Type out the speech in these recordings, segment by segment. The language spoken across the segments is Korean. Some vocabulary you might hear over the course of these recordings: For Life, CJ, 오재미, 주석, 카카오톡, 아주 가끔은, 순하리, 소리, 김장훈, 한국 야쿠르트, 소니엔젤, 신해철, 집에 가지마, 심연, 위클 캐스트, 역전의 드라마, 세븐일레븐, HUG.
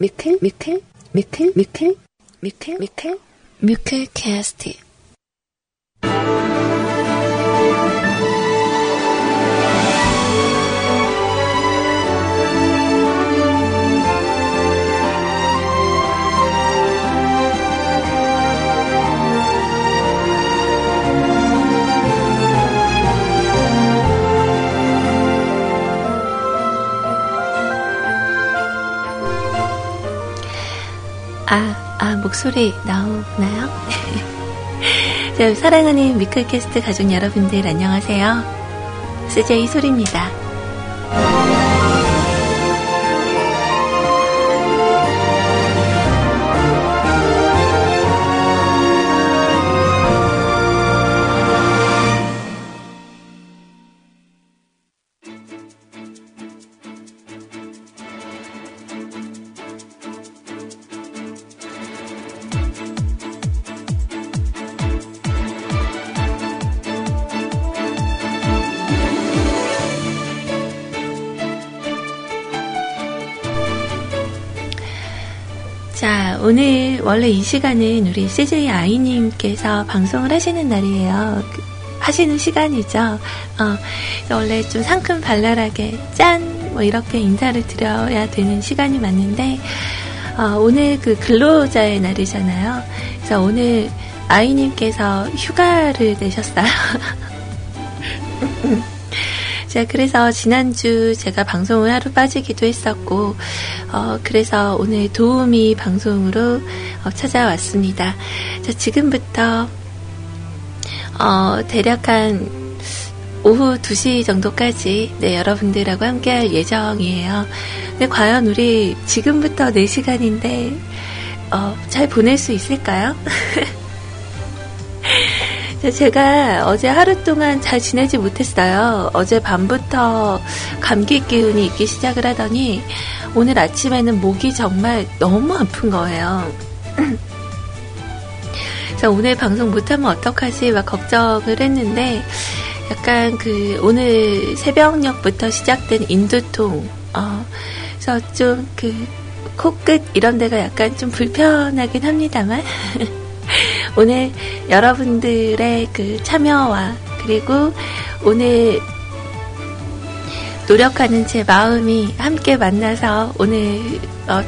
위클 캐스트. 목소리 나오나요? 자, 사랑하는 위클 캐스트 가족 여러분들 안녕하세요. CJ 소리입니다. 자, 오늘 원래 이 시간은 우리 CJ 아이님께서 방송을 하시는 날이에요. 하시는 시간이죠. 원래 좀 상큼 발랄하게 짠! 뭐 이렇게 인사를 드려야 되는 시간이 맞는데, 오늘 그 근로자의 날이잖아요. 그래서 오늘 아이님께서 휴가를 내셨어요. 자, 그래서 지난주 제가 방송을 하루 빠지기도 했었고, 그래서 오늘 도우미 방송으로 찾아왔습니다. 자, 지금부터, 대략 한 오후 2시 정도까지, 네, 여러분들하고 함께 할 예정이에요. 근데 과연 우리 지금부터 4시간인데, 잘 보낼 수 있을까요? 제가 어제 하루 동안 잘 지내지 못했어요. 어제 밤부터 감기 기운이 있기 시작을 하더니 오늘 아침에는 목이 정말 너무 아픈 거예요. 그래서 오늘 방송 못하면 어떡하지 막 걱정을 했는데, 약간 그 오늘 새벽녘부터 시작된 인두통, 그래서 좀 그 코끝 이런 데가 약간 좀 불편하긴 합니다만 오늘 여러분들의 그 참여와 그리고 오늘 노력하는 제 마음이 함께 만나서 오늘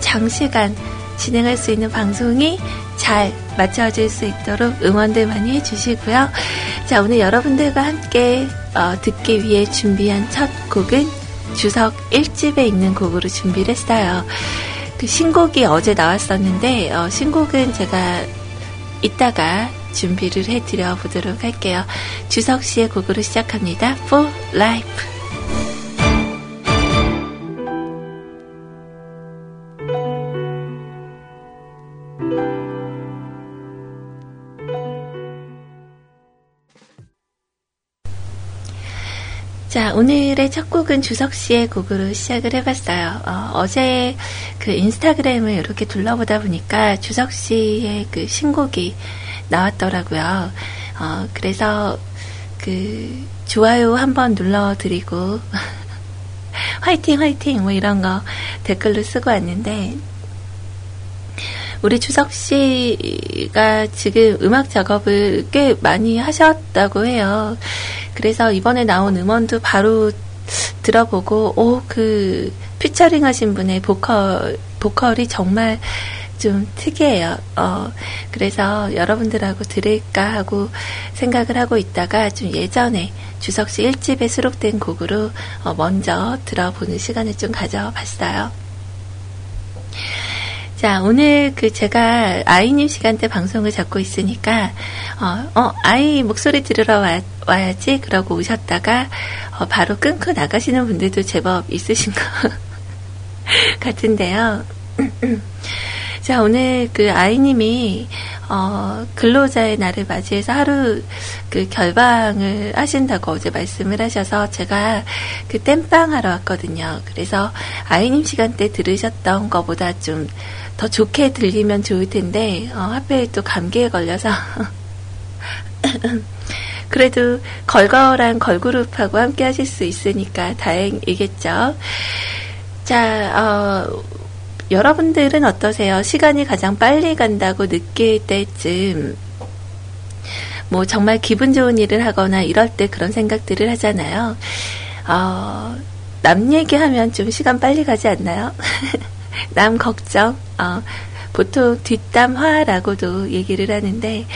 장시간 진행할 수 있는 방송이 잘 맞춰질 수 있도록 응원들 많이 해주시고요. 자, 오늘 여러분들과 함께 듣기 위해 준비한 첫 곡은 주석 1집에 있는 곡으로 준비를 했어요. 그 신곡이 어제 나왔었는데, 신곡은 제가 이따가 준비를 해드려 보도록 할게요. 주석 씨의 곡으로 시작합니다. For Life. 자, 오늘의 첫 곡은 주석 씨의 곡으로 시작을 해봤어요. 어제 그 인스타그램을 이렇게 둘러보다 보니까 주석 씨의 그 신곡이 나왔더라고요. 그래서 그 좋아요 한번 눌러드리고 화이팅 화이팅 뭐 이런 거 댓글로 쓰고 왔는데, 우리 주석 씨가 지금 음악 작업을 꽤 많이 하셨다고 해요. 그래서 이번에 나온 음원도 바로 들어보고, 그 피처링 하신 분의 보컬이 정말 좀 특이해요. 그래서 여러분들하고 들을까 하고 생각을 하고 있다가 좀 예전에 주석 씨 1집에 수록된 곡으로 먼저 들어보는 시간을 좀 가져봤어요. 자, 오늘 그 제가 아이님 시간대 방송을 잡고 있으니까, 아이 목소리 들으러 와야지 그러고 오셨다가 바로 끊고 나가시는 분들도 제법 있으신 것 같은데요. 자, 오늘 그 아이님이 근로자의 날을 맞이해서 하루 그 결방을 하신다고 어제 말씀을 하셔서 제가 그 땜빵 하러 왔거든요. 그래서 아이님 시간대 들으셨던 거보다 좀 더 좋게 들리면 좋을 텐데, 하필 또 감기에 걸려서 그래도 걸걸한 걸그룹하고 함께 하실 수 있으니까 다행이겠죠. 자, 여러분들은 어떠세요? 시간이 가장 빨리 간다고 느낄 때쯤 뭐 정말 기분 좋은 일을 하거나 이럴 때 그런 생각들을 하잖아요. 남 얘기하면 좀 시간 빨리 가지 않나요? 남 걱정, 보통 뒷담화라고도 얘기를 하는데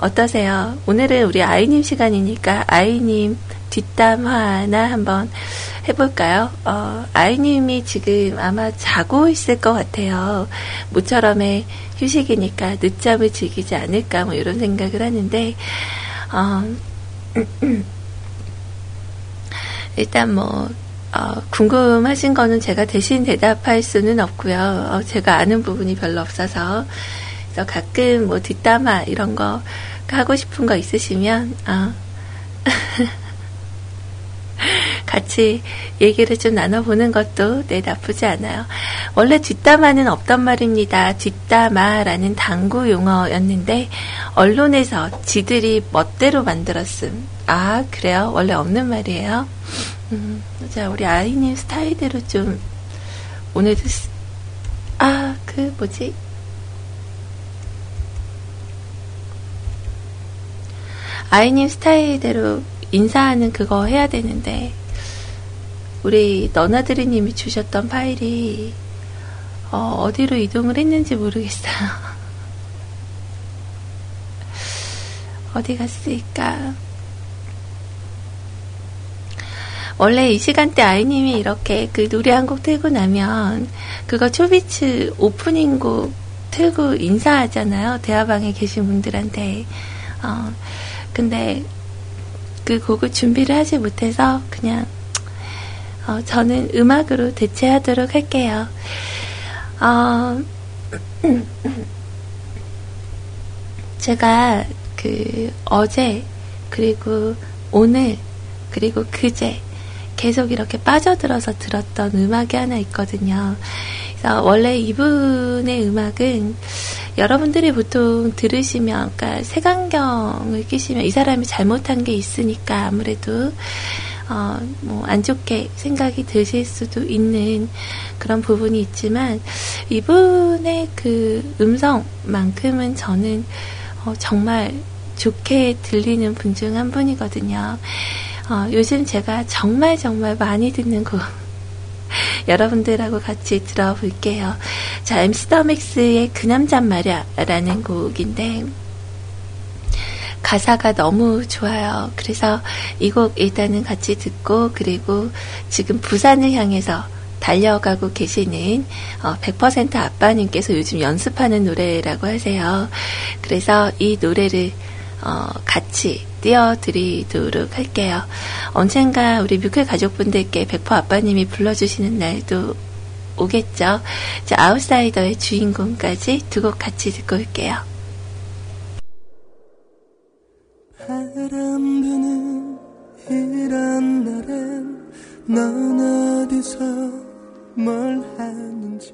어떠세요? 오늘은 우리 아이님 시간이니까 아이님 뒷담화나 한번 해볼까요? 아이님이 지금 아마 자고 있을 것 같아요. 모처럼의 휴식이니까 늦잠을 즐기지 않을까 뭐 이런 생각을 하는데 일단 뭐 궁금하신 거는 제가 대신 대답할 수는 없고요. 제가 아는 부분이 별로 없어서 그래서 가끔 뭐 뒷담화 이런 거 하고 싶은 거 있으시면 같이 얘기를 좀 나눠보는 것도 나쁘지 않아요. 원래 뒷담화는 없던 말입니다. 뒷담화라는 당구 용어였는데 언론에서 지들이 멋대로 만들었음. 아, 그래요? 원래 없는 말이에요? 자, 우리 아이님 스타일대로 좀 오늘도 아이님 스타일대로 인사하는 그거 해야 되는데 우리 너나들이님이 주셨던 파일이 어디로 이동을 했는지 모르겠어요. 어디 갔을까? 원래 이 시간대 아이님이 이렇게 그 노래 한 곡 틀고 나면 그거 초비츠 오프닝곡 틀고 인사하잖아요. 대화방에 계신 분들한테. 근데 그 곡을 준비를 하지 못해서 그냥 저는 음악으로 대체하도록 할게요. 제가 그 어제 그리고 오늘 그리고 그제 계속 이렇게 빠져들어서 들었던 음악이 하나 있거든요. 그래서 원래 이분의 음악은 여러분들이 보통 들으시면, 그러니까 색안경을 끼시면 이 사람이 잘못한 게 있으니까 아무래도 뭐 안 좋게 생각이 드실 수도 있는 그런 부분이 있지만 이분의 그 음성만큼은 저는 정말 좋게 들리는 분 중 한 분이거든요. 요즘 제가 정말 많이 듣는 곡 여러분들하고 같이 들어볼게요. 자, MC 더맥스의 그 남잔 말야라는 곡인데 가사가 너무 좋아요. 그래서 이 곡 일단은 같이 듣고 그리고 지금 부산을 향해서 달려가고 계시는 100% 아빠님께서 요즘 연습하는 노래라고 하세요. 그래서 이 노래를 같이 띄워드리도록 할게요. 언젠가 우리 뮤클 가족분들께 100% 아빠님이 불러주시는 날도 오겠죠. 자, 아웃사이더의 주인공까지 두 곡 같이 듣고 올게요. 바람 부는 이런 날엔 넌 어디서 뭘 하는지.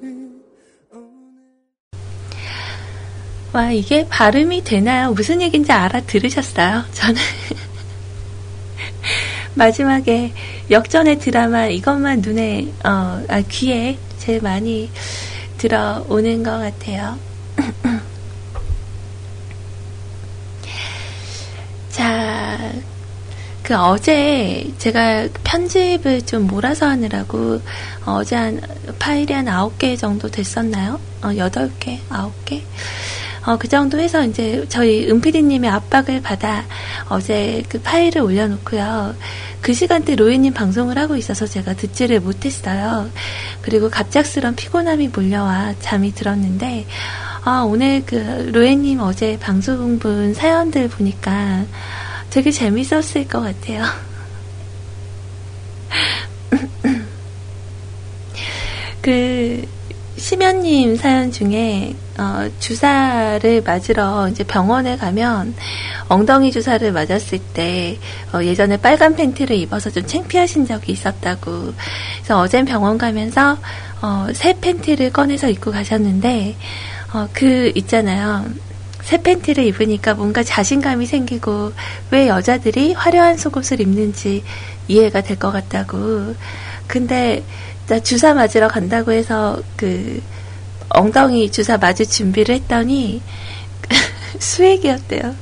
와, 이게 발음이 되나요? 무슨 얘기인지 알아들으셨어요? 저는 마지막에 역전의 드라마 이것만 눈에 귀에 제일 많이 들어오는 것 같아요. 자, 그 어제 제가 편집을 좀 몰아서 하느라고 어제 파일이 한 9개 정도 됐었나요? 8개? 9개? 그 정도 해서 이제 저희 은피디님의 압박을 받아 어제 그 파일을 올려놓고요. 그 시간대 로이님 방송을 하고 있어서 제가 듣지를 못했어요. 그리고 갑작스런 피곤함이 몰려와 잠이 들었는데 오늘 그 로이님 어제 방송분 사연들 보니까 되게 재밌었을 것 같아요. 심연님 사연 중에 주사를 맞으러 이제 병원에 가면 엉덩이 주사를 맞았을 때 예전에 빨간 팬티를 입어서 좀 창피하신 적이 있었다고. 그래서 어젠 병원 가면서 새 팬티를 꺼내서 입고 가셨는데 그 있잖아요. 새 팬티를 입으니까 뭔가 자신감이 생기고 왜 여자들이 화려한 속옷을 입는지 이해가 될 것 같다고. 근데 주사 맞으러 간다고 해서 그 엉덩이 주사 맞을 준비를 했더니 수액이었대요.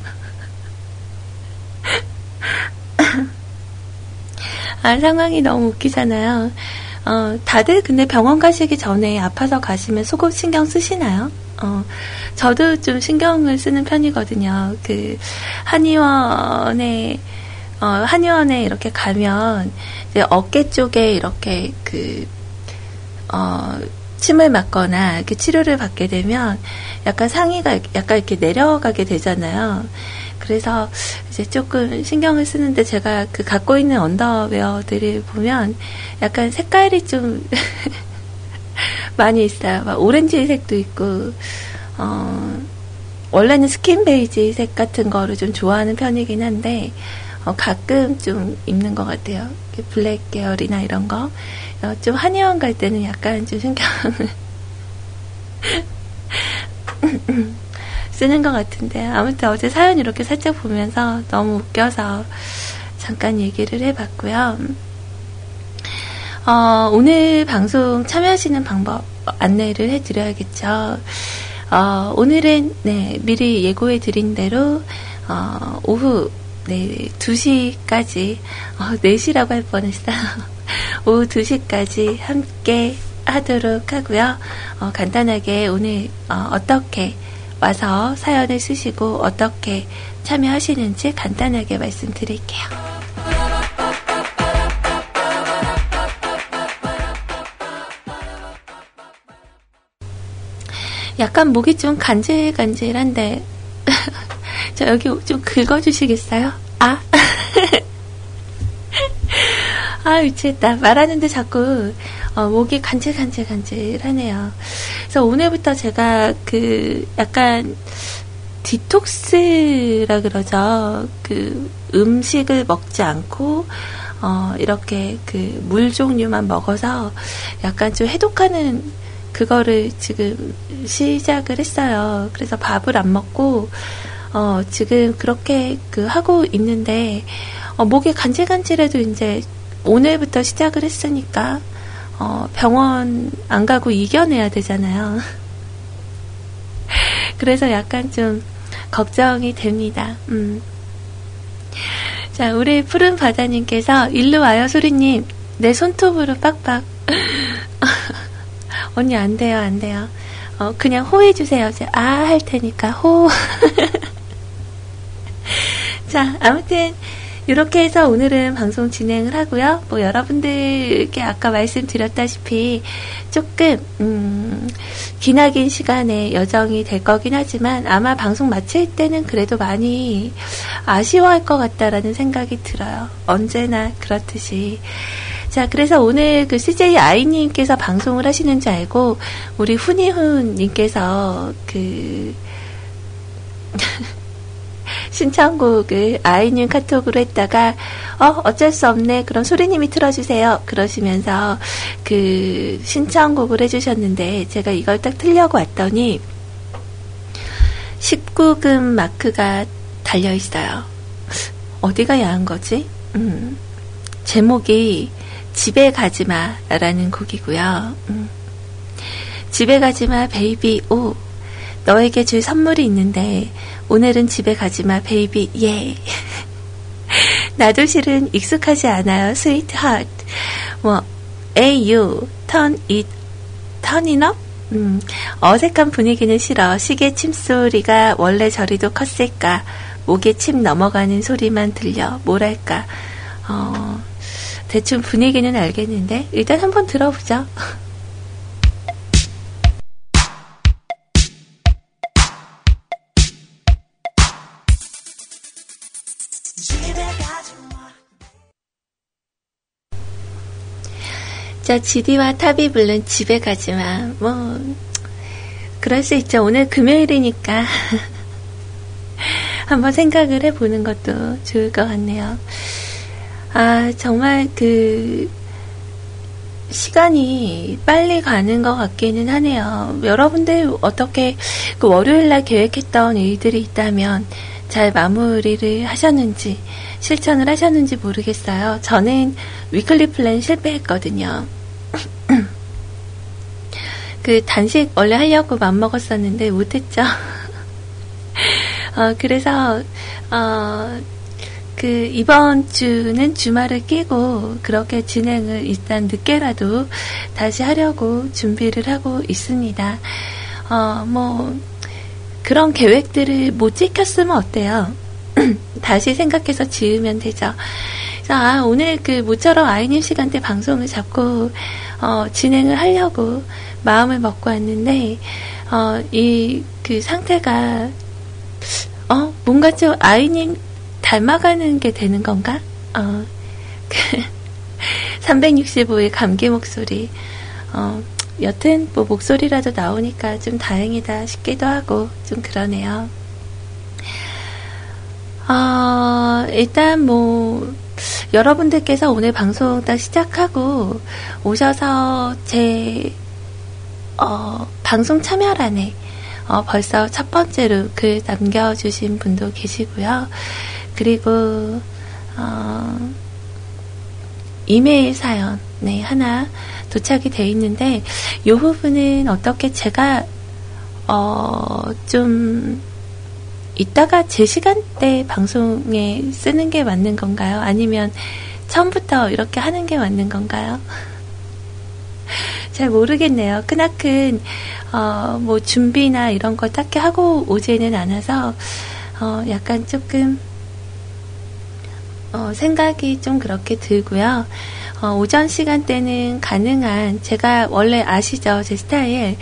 아, 상황이 너무 웃기잖아요. 다들 근데 병원 가시기 전에 아파서 가시면 속옷 신경 쓰시나요? 저도 좀 신경을 쓰는 편이거든요. 그 한의원에 이렇게 가면 이제 어깨 쪽에 이렇게 그 침을 맞거나 이렇게 치료를 받게 되면 약간 상의가 약간 이렇게 내려가게 되잖아요. 그래서 이제 조금 신경을 쓰는데 제가 그 갖고 있는 언더웨어들을 보면 약간 색깔이 좀 많이 있어요. 막 오렌지색도 있고, 원래는 스킨 베이지색 같은 거를 좀 좋아하는 편이긴 한데, 가끔 좀 입는 것 같아요. 블랙 계열이나 이런 거. 좀 한의원 갈 때는 약간 좀 신경을 쓰는 것 같은데, 아무튼 어제 사연 이렇게 살짝 보면서 너무 웃겨서 잠깐 얘기를 해봤고요. 오늘 방송 참여하시는 방법 안내를 해드려야겠죠. 오늘은 미리 예고해드린 대로 오후 2시까지 4시라고 할 뻔했어요. 오후 2시까지 함께 하도록 하고요. 간단하게 오늘 어떻게 와서 사연을 쓰시고 어떻게 참여하시는지 간단하게 말씀드릴게요. 약간 목이 좀 간질간질한데 저 여기 좀 긁어주시겠어요? 아, 아 미치겠다. 말하는데 자꾸 목이 간질간질하네요. 그래서 오늘부터 제가 그 약간 디톡스라 그러죠. 그 음식을 먹지 않고 이렇게 그 물 종류만 먹어서 약간 좀 해독하는 그거를 지금 시작을 했어요. 그래서 밥을 안 먹고 지금 그렇게 그 하고 있는데 목이 간질간질해도 이제 오늘부터 시작을 했으니까 병원 안 가고 이겨내야 되잖아요. 그래서 약간 좀 걱정이 됩니다. 자, 우리 푸른 바다님께서 일로 와요 소리님 내 손톱으로 빡빡. 언니 안 돼요 안 돼요. 그냥 호해주세요. 아 할 테니까 호. 자, 아무튼 이렇게 해서 오늘은 방송 진행을 하고요. 뭐 여러분들께 아까 말씀드렸다시피 조금 기나긴 시간의 여정이 될 거긴 하지만 아마 방송 마칠 때는 그래도 많이 아쉬워할 것 같다라는 생각이 들어요. 언제나 그렇듯이. 자, 그래서 오늘 그 CJ 아이님께서 방송을 하시는 줄 알고 우리 후니훈님께서 그 신청곡을 아이님 카톡으로 했다가 어쩔 수 없네 그럼 소리님이 틀어주세요 그러시면서 그 신청곡을 해주셨는데 제가 이걸 딱 틀려고 왔더니 19금 마크가 달려있어요. 어디가 야한거지? 제목이 집에 가지마 라는 곡이고요. 집에 가지마 베이비 오 너에게 줄 선물이 있는데 오늘은 집에 가지마 베이비 예. 나도 실은 익숙하지 않아요 스위트 하트. 뭐 에유 턴잇업 어색한 분위기는 싫어. 시계 침소리가 원래 저리도 컸을까. 목에 침 넘어가는 소리만 들려. 뭐랄까 대충 분위기는 알겠는데 일단 한번 들어보죠. 자, 지디와 탑이 부른 집에 가지마. 뭐 그럴 수 있죠. 오늘 금요일이니까 한번 생각을 해보는 것도 좋을 것 같네요. 아 정말 그 시간이 빨리 가는 것 같기는 하네요. 여러분들 어떻게 그 월요일날 계획했던 일들이 있다면 잘 마무리를 하셨는지 실천을 하셨는지 모르겠어요. 저는 위클리 플랜 실패했거든요. 그 단식 원래 하려고 맘먹었었는데 못했죠. 그래서 그 이번 주는 주말을 끼고 그렇게 진행을 일단 늦게라도 다시 하려고 준비를 하고 있습니다. 뭐 그런 계획들을 못 지켰으면 어때요? 다시 생각해서 지으면 되죠. 그래서 오늘 그 모처럼 아이님 시간 때 방송을 잡고 진행을 하려고 마음을 먹고 왔는데 이 그 상태가 뭔가 좀 아이님 닮아가는 게 되는 건가? 365의 감기 목소리. 여튼 뭐 목소리라도 나오니까 좀 다행이다 싶기도 하고 좀 그러네요. 일단 뭐 여러분들께서 오늘 방송 딱 시작하고 오셔서 제 방송 참여란에 벌써 첫 번째로 글 남겨주신 분도 계시고요. 그리고 이메일 사연 하나 도착이 돼 있는데 이 부분은 어떻게 제가 좀 이따가 제 시간대 방송에 쓰는 게 맞는 건가요? 아니면 처음부터 이렇게 하는 게 맞는 건가요? 잘 모르겠네요. 크나큰 뭐 준비나 이런 거 딱히 하고 오지는 않아서 약간 조금 생각이 좀 그렇게 들고요. 오전 시간대는 가능한 제가 원래 아시죠? 제 스타일.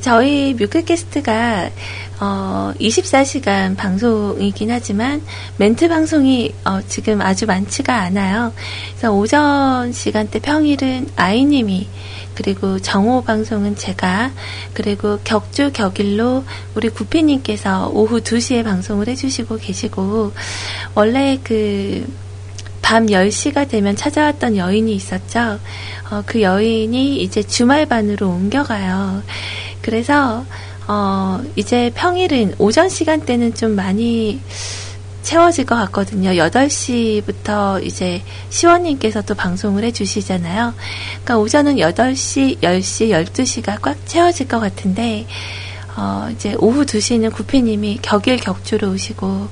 저희 뮤클캐스트가 24시간 방송이긴 하지만 멘트 방송이 지금 아주 많지가 않아요. 그래서 오전 시간대 평일은 아이님이, 그리고 정오 방송은 제가, 그리고 격주 격일로 우리 구피님께서 오후 2시에 방송을 해주시고 계시고, 원래 밤 10시가 되면 찾아왔던 여인이 있었죠. 그 여인이 이제 주말반으로 옮겨가요. 그래서 이제 평일은 오전 시간대는 좀 많이 채워질 것 같거든요. 8시부터 이제 시원님께서 또 방송을 해주시잖아요. 그러니까 오전은 8시, 10시, 12시가 꽉 채워질 것 같은데 이제 오후 2시는 구피님이 격일 격주로 오시고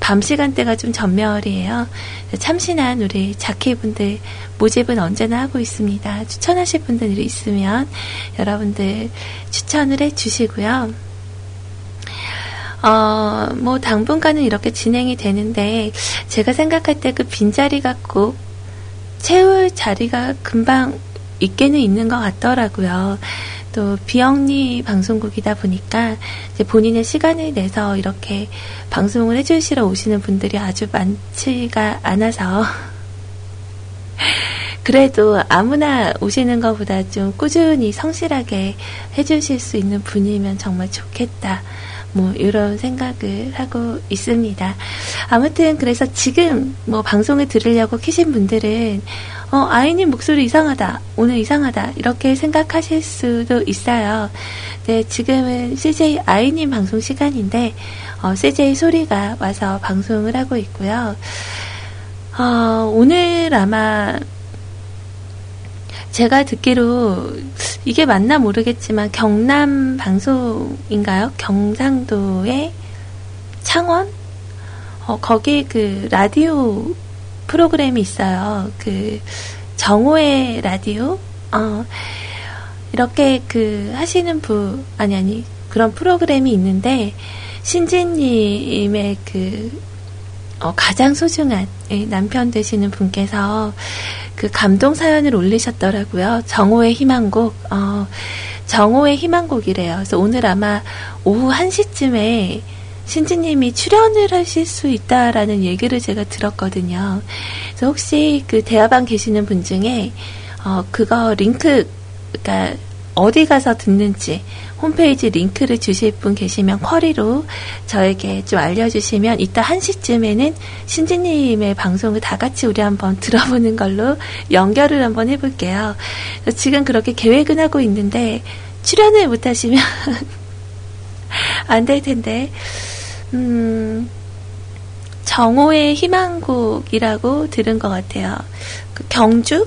밤 시간대가 좀 전멸이에요. 참신한 우리 자키분들 모집은 언제나 하고 있습니다. 추천하실 분들이 있으면 여러분들 추천을 해주시고요. 뭐 당분간은 이렇게 진행이 되는데 제가 생각할 때 그 빈자리가 꼭 채울 자리가 금방 있기는 있는 것 같더라고요. 또 비영리 방송국이다 보니까 이제 본인의 시간을 내서 이렇게 방송을 해주시러 오시는 분들이 아주 많지가 않아서 그래도 아무나 오시는 것보다 좀 꾸준히 성실하게 해주실 수 있는 분이면 정말 좋겠다. 뭐 이런 생각을 하고 있습니다. 아무튼 그래서 지금 뭐 방송을 들으려고 켜신 분들은 아이님 목소리 이상하다, 오늘 이상하다 이렇게 생각하실 수도 있어요. 네, 지금은 CJ 아이님 방송 시간인데 CJ 소리가 와서 방송을 하고 있고요. 오늘 아마 제가 듣기로 이게 맞나 모르겠지만 경남 방송인가요? 경상도의 창원? 거기 그 라디오 프로그램이 있어요. 그 정호의 라디오? 이렇게 그 하시는 분, 아니 그런 프로그램이 있는데 신진님의 그 가장 소중한 남편 되시는 분께서 그 감동 사연을 올리셨더라고요. 정호의 희망곡, 정호의 희망곡이래요. 그래서 오늘 아마 오후 1시쯤에 신지님이 출연을 하실 수 있다라는 얘기를 제가 들었거든요. 그래서 혹시 그 대화방 계시는 분 중에 그거 링크, 그러니까 어디 가서 듣는지 홈페이지 링크를 주실 분 계시면 쿼리로 저에게 좀 알려주시면 이따 1시쯤에는 신지님의 방송을 다 같이 우리 한번 들어보는 걸로 연결을 한번 해볼게요. 지금 그렇게 계획은 하고 있는데 출연을 못하시면 안 될 텐데 정호의 희망곡이라고 들은 것 같아요. 경주?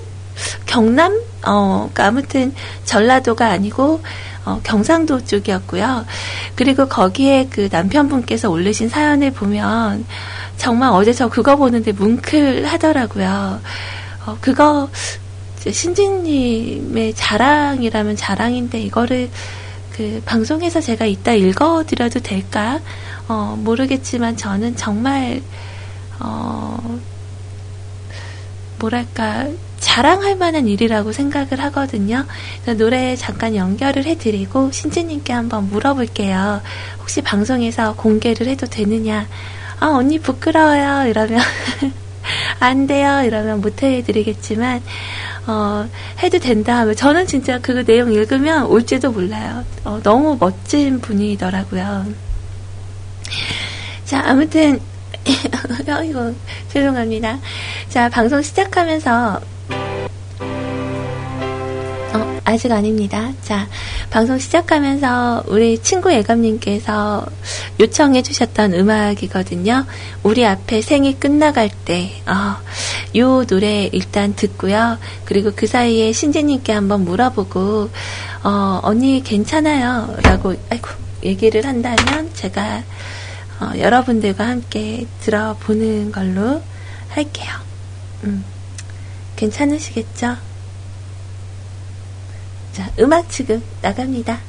경남? 그러니까 아무튼 전라도가 아니고 경상도 쪽이었고요. 그리고 거기에 그 남편분께서 올리신 사연을 보면 정말 어제 저 그거 보는데 뭉클하더라고요. 그거 신진님의 자랑이라면 자랑인데 이거를 그 방송에서 제가 이따 읽어드려도 될까? 모르겠지만 저는 정말 뭐랄까 자랑할 만한 일이라고 생각을 하거든요. 노래 잠깐 연결을 해드리고 신지님께 한번 물어볼게요. 혹시 방송에서 공개를 해도 되느냐? 아 언니 부끄러워요 이러면 안 돼요 이러면 못 해드리겠지만 해도 된다 하면 저는 진짜 그 내용 읽으면 올지도 몰라요. 너무 멋진 분이더라고요. 자 아무튼 이거 죄송합니다. 자 방송 시작하면서 아직 아닙니다. 자 방송 시작하면서 우리 친구 예감님께서 요청해 주셨던 음악이거든요. 우리 앞에 생이 끝나갈 때 요 노래 일단 듣고요. 그리고 그 사이에 신재님께 한번 물어보고 언니 괜찮아요 라고 아이고 얘기를 한다면 제가 여러분들과 함께 들어보는 걸로 할게요. 괜찮으시겠죠? 자, 음악 지금 나갑니다.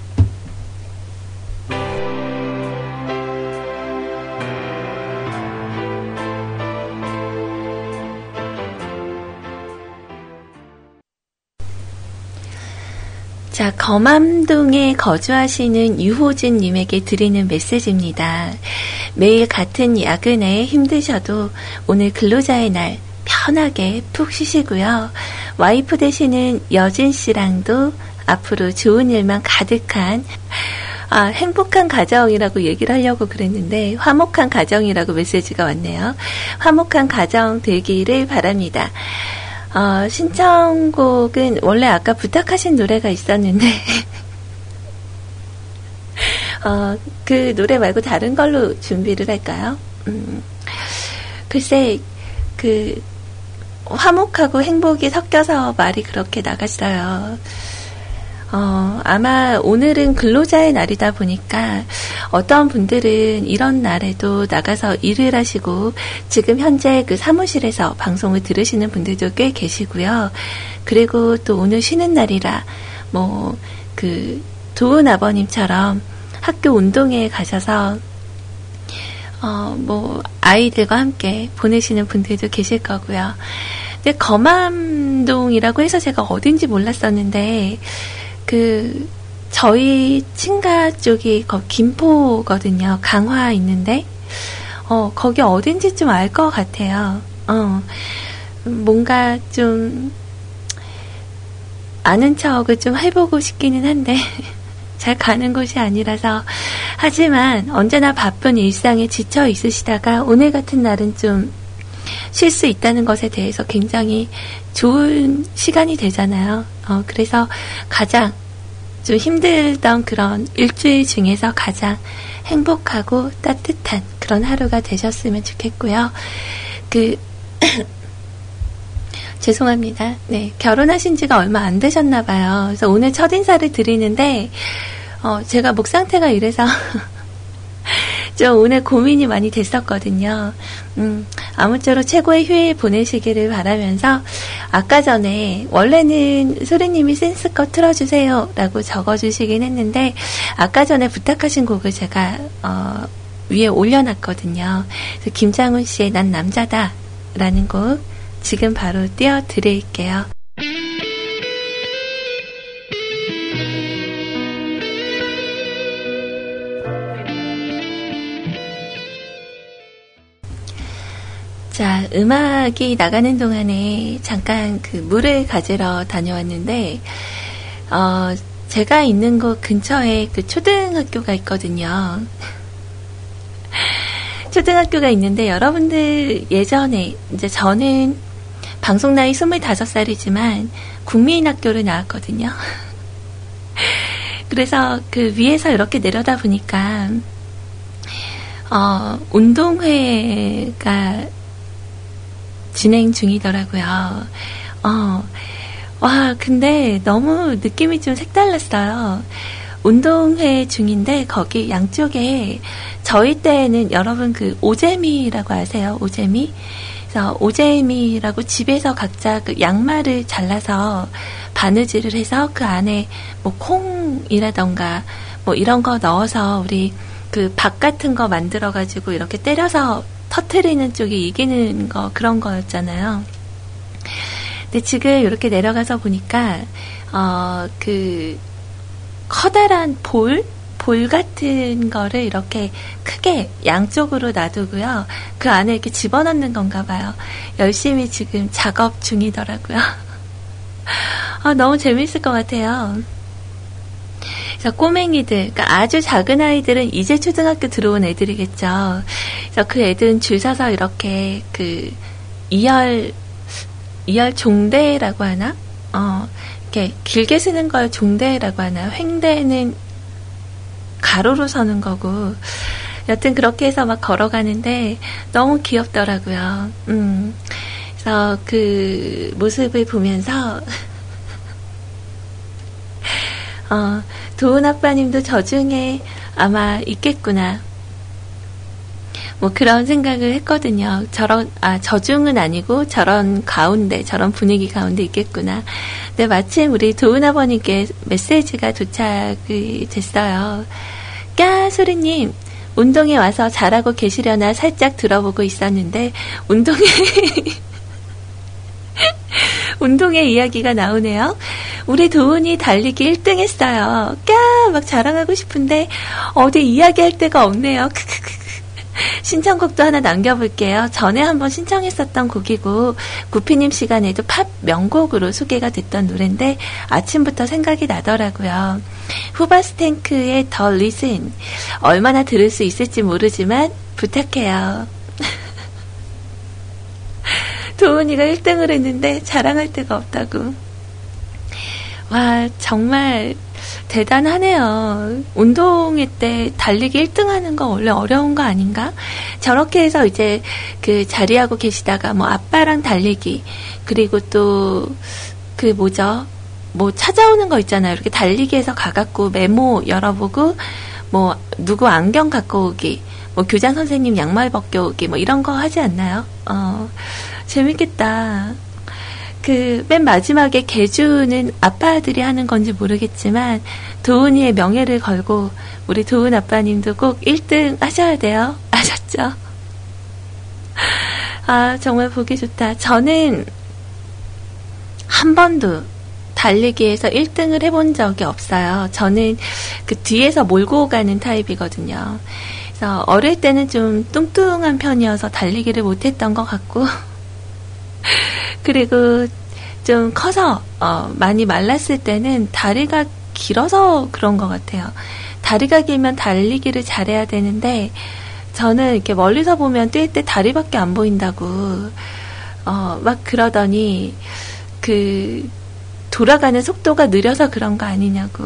자, 거암동에 거주하시는 유호진님에게 드리는 메시지입니다. 매일 같은 야근에 힘드셔도 오늘 근로자의 날 편하게 푹 쉬시고요. 와이프 되시는 여진씨랑도 앞으로 좋은 일만 가득한 행복한 가정이라고 얘기를 하려고 그랬는데 화목한 가정이라고 메시지가 왔네요. 화목한 가정 되기를 바랍니다. 신청곡은 원래 아까 부탁하신 노래가 있었는데 그 노래 말고 다른 걸로 준비를 할까요? 글쎄 그 화목하고 행복이 섞여서 말이 그렇게 나갔어요. 아마 오늘은 근로자의 날이다 보니까 어떤 분들은 이런 날에도 나가서 일을 하시고 지금 현재 그 사무실에서 방송을 들으시는 분들도 꽤 계시고요. 그리고 또 오늘 쉬는 날이라 뭐 그 도운 아버님처럼 학교 운동회에 가셔서 뭐 아이들과 함께 보내시는 분들도 계실 거고요. 근데 거암동이라고 해서 제가 어딘지 몰랐었는데 그 저희 친가 쪽이 김포거든요. 강화 있는데 거기 어딘지 좀 알 것 같아요. 뭔가 좀 아는 척을 좀 해보고 싶기는 한데 잘 가는 곳이 아니라서. 하지만 언제나 바쁜 일상에 지쳐 있으시다가 오늘 같은 날은 좀 쉴 수 있다는 것에 대해서 굉장히 좋은 시간이 되잖아요. 그래서 가장 좀 힘들던 그런 일주일 중에서 가장 행복하고 따뜻한 그런 하루가 되셨으면 좋겠고요. 죄송합니다. 네, 결혼하신 지가 얼마 안 되셨나 봐요. 그래서 오늘 첫 인사를 드리는데 제가 목 상태가 이래서 좀 오늘 고민이 많이 됐었거든요. 아무쪼록 최고의 휴일 보내시기를 바라면서 아까 전에 원래는 소리님이 센스껏 틀어주세요 라고 적어주시긴 했는데 아까 전에 부탁하신 곡을 제가 위에 올려놨거든요. 그래서 김장훈 씨의 난 남자다 라는 곡 지금 바로 띄워드릴게요. 자, 음악이 나가는 동안에 잠깐 그 물을 가지러 다녀왔는데, 제가 있는 곳 근처에 그 초등학교가 있거든요. 초등학교가 있는데, 여러분들 예전에, 이제 저는 방송 나이 25살이지만, 국민학교를 나왔거든요. 그래서 그 위에서 이렇게 내려다 보니까, 운동회가 진행 중이더라고요. 와, 근데 너무 느낌이 좀 색달랐어요. 운동회 중인데 거기 양쪽에 저희 때에는 여러분 그 오재미라고 아세요? 오재미? 그래서 오재미라고 집에서 각자 그 양말을 잘라서 바느질을 해서 그 안에 뭐 콩이라던가 뭐 이런 거 넣어서 우리 그 밥 같은 거 만들어가지고 이렇게 때려서 터트리는 쪽이 이기는 거, 그런 거였잖아요. 근데 지금 이렇게 내려가서 보니까 그 커다란 볼 같은 거를 이렇게 크게 양쪽으로 놔두고요. 그 안에 이렇게 집어넣는 건가 봐요. 열심히 지금 작업 중이더라고요. 아, 너무 재밌을 것 같아요. 그래서 꼬맹이들, 그러니까 아주 작은 아이들은 이제 초등학교 들어온 애들이겠죠. 그래서 그 애들은 줄 서서 이렇게 그 이열 종대라고 하나? 이렇게 길게 쓰는 걸 종대라고 하나? 횡대는 가로로 서는 거고. 여튼 그렇게 해서 막 걸어가는데 너무 귀엽더라고요. 그래서 그 모습을 보면서 도훈 아빠님도 저 중에 아마 있겠구나, 뭐 그런 생각을 했거든요. 저 중은 아니고 저런 가운데, 저런 분위기 가운데 있겠구나. 근데 마침 우리 도훈 아버님께 메시지가 도착이 됐어요. 까소리님, 운동에 와서 잘하고 계시려나 살짝 들어보고 있었는데 운동의 이야기가 나오네요. 우리 도훈이 달리기 1등 했어요. 까! 막 자랑하고 싶은데 어디 이야기할 데가 없네요. 크크크. 신청곡도 하나 남겨볼게요. 전에 한번 신청했었던 곡이고 구피님 시간에도 팝 명곡으로 소개가 됐던 노래인데 아침부터 생각이 나더라고요. 후바스탱크의 더 리슨, 얼마나 들을 수 있을지 모르지만 부탁해요. 도훈이가 1등을 했는데 자랑할 데가 없다고. 와, 정말 대단하네요. 운동회 때 달리기 1등 하는 거 원래 어려운 거 아닌가? 저렇게 해서 이제 그 자리하고 계시다가 뭐 아빠랑 달리기, 그리고 또 그 뭐 찾아오는 거 있잖아요. 이렇게 달리기해서 가갖고 메모 열어보고 뭐 누구 안경 갖고 오기, 뭐 교장 선생님 양말 벗겨오기, 뭐 이런 거 하지 않나요? 재밌겠다. 그 맨 마지막에 개주는 아빠들이 하는 건지 모르겠지만 도훈이의 명예를 걸고 우리 도훈 아빠님도 꼭 1등 하셔야 돼요. 아셨죠? 아, 정말 보기 좋다. 저는 한 번도 달리기에서 1등을 해본 적이 없어요. 저는 그 뒤에서 몰고 가는 타입이거든요. 그래서 어릴 때는 좀 뚱뚱한 편이어서 달리기를 못했던 것 같고, 그리고 좀 커서 많이 말랐을 때는 다리가 길어서 그런 것 같아요. 다리가 길면 달리기를 잘해야 되는데 저는 이렇게 멀리서 보면 뛸 때 다리밖에 안 보인다고 막 그러더니 그 돌아가는 속도가 느려서 그런 거 아니냐고.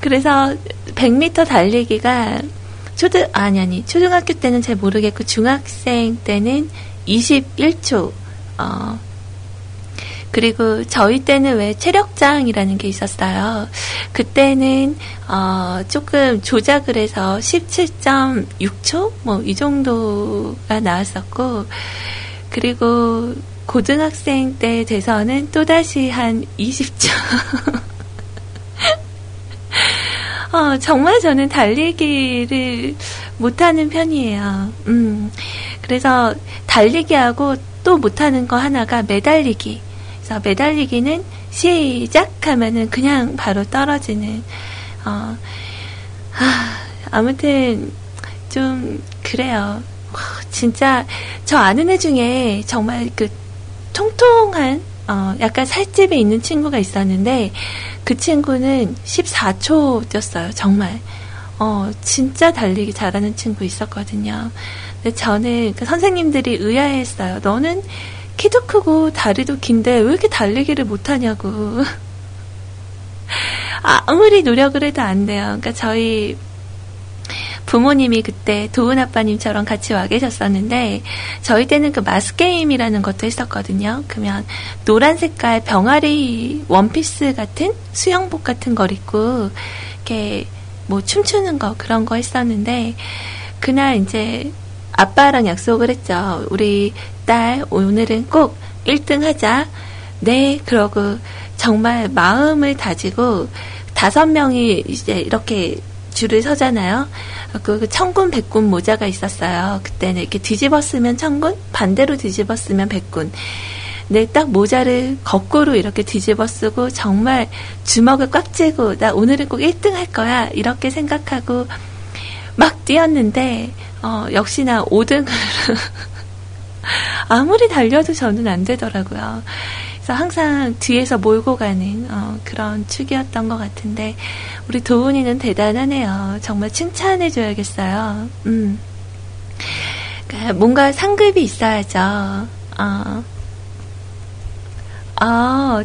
그래서 100m 달리기가 초등학교 때는 잘 모르겠고 중학생 때는 21초. 그리고 저희 때는 왜 체력장이라는 게 있었어요. 그때는 조금 조작을 해서 17.6초? 뭐 이 정도가 나왔었고, 그리고 고등학생 때 돼서는 또다시 한 20초. 정말 저는 달리기를 못하는 편이에요. 그래서 달리기하고 또 못하는 거 하나가 매달리기. 그래서 매달리기는 시작하면은 그냥 바로 떨어지는. 아무튼 좀 그래요. 와, 진짜 저 아는 애 중에 정말 그 통통한 약간 살집이 있는 친구가 있었는데 그 친구는 14초 뛰었어요. 정말 진짜 달리기 잘하는 친구 있었거든요. 근데 저는 그 선생님들이 의아했어요. 너는 키도 크고 다리도 긴데 왜 이렇게 달리기를 못하냐고. 아무리 노력을 해도 안 돼요. 그러니까 저희 부모님이 그때 도훈 아빠님처럼 같이 와 계셨었는데 저희 때는 그 마스게임이라는 것도 했었거든요. 그러면 노란 색깔 병아리 원피스 같은 수영복 같은 걸 입고 이렇게 뭐 춤추는 거 그런 거 했었는데 그날 이제 아빠랑 약속을 했죠. 우리 딸 오늘은 꼭 1등 하자. 네, 그러고 정말 마음을 다지고 5명이 이제 이렇게 줄을 서잖아요. 그 천군 백군 모자가 있었어요. 그때는 이렇게 뒤집어 쓰면 천군, 반대로 뒤집어 쓰면 백군. 네, 딱 모자를 거꾸로 이렇게 뒤집어 쓰고 정말 주먹을 꽉 쥐고 나 오늘은 꼭 1등 할 거야 이렇게 생각하고 막 뛰었는데 역시나 5등으로 아무리 달려도 저는 안 되더라고요. 그래서 항상 뒤에서 몰고 가는 그런 축이었던 것 같은데 우리 도훈이는 대단하네요. 정말 칭찬해줘야겠어요. 그러니까 뭔가 상급이 있어야죠.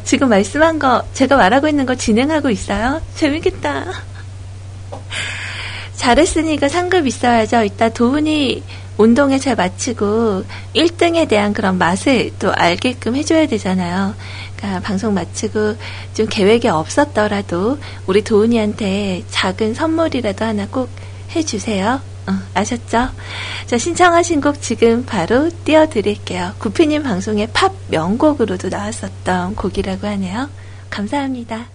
지금 말씀한 거 제가 말하고 있는 거 진행하고 있어요? 재밌겠다. 잘했으니까 상급 있어야죠. 이따 도훈이 운동에 잘 마치고 1등에 대한 그런 맛을 또 알게끔 해줘야 되잖아요. 그러니까 방송 마치고 좀 계획이 없었더라도 우리 도훈이한테 작은 선물이라도 하나 꼭 해주세요. 아셨죠? 자, 신청하신 곡 지금 바로 띄워드릴게요. 구피님 방송의 팝 명곡으로도 나왔었던 곡이라고 하네요. 감사합니다.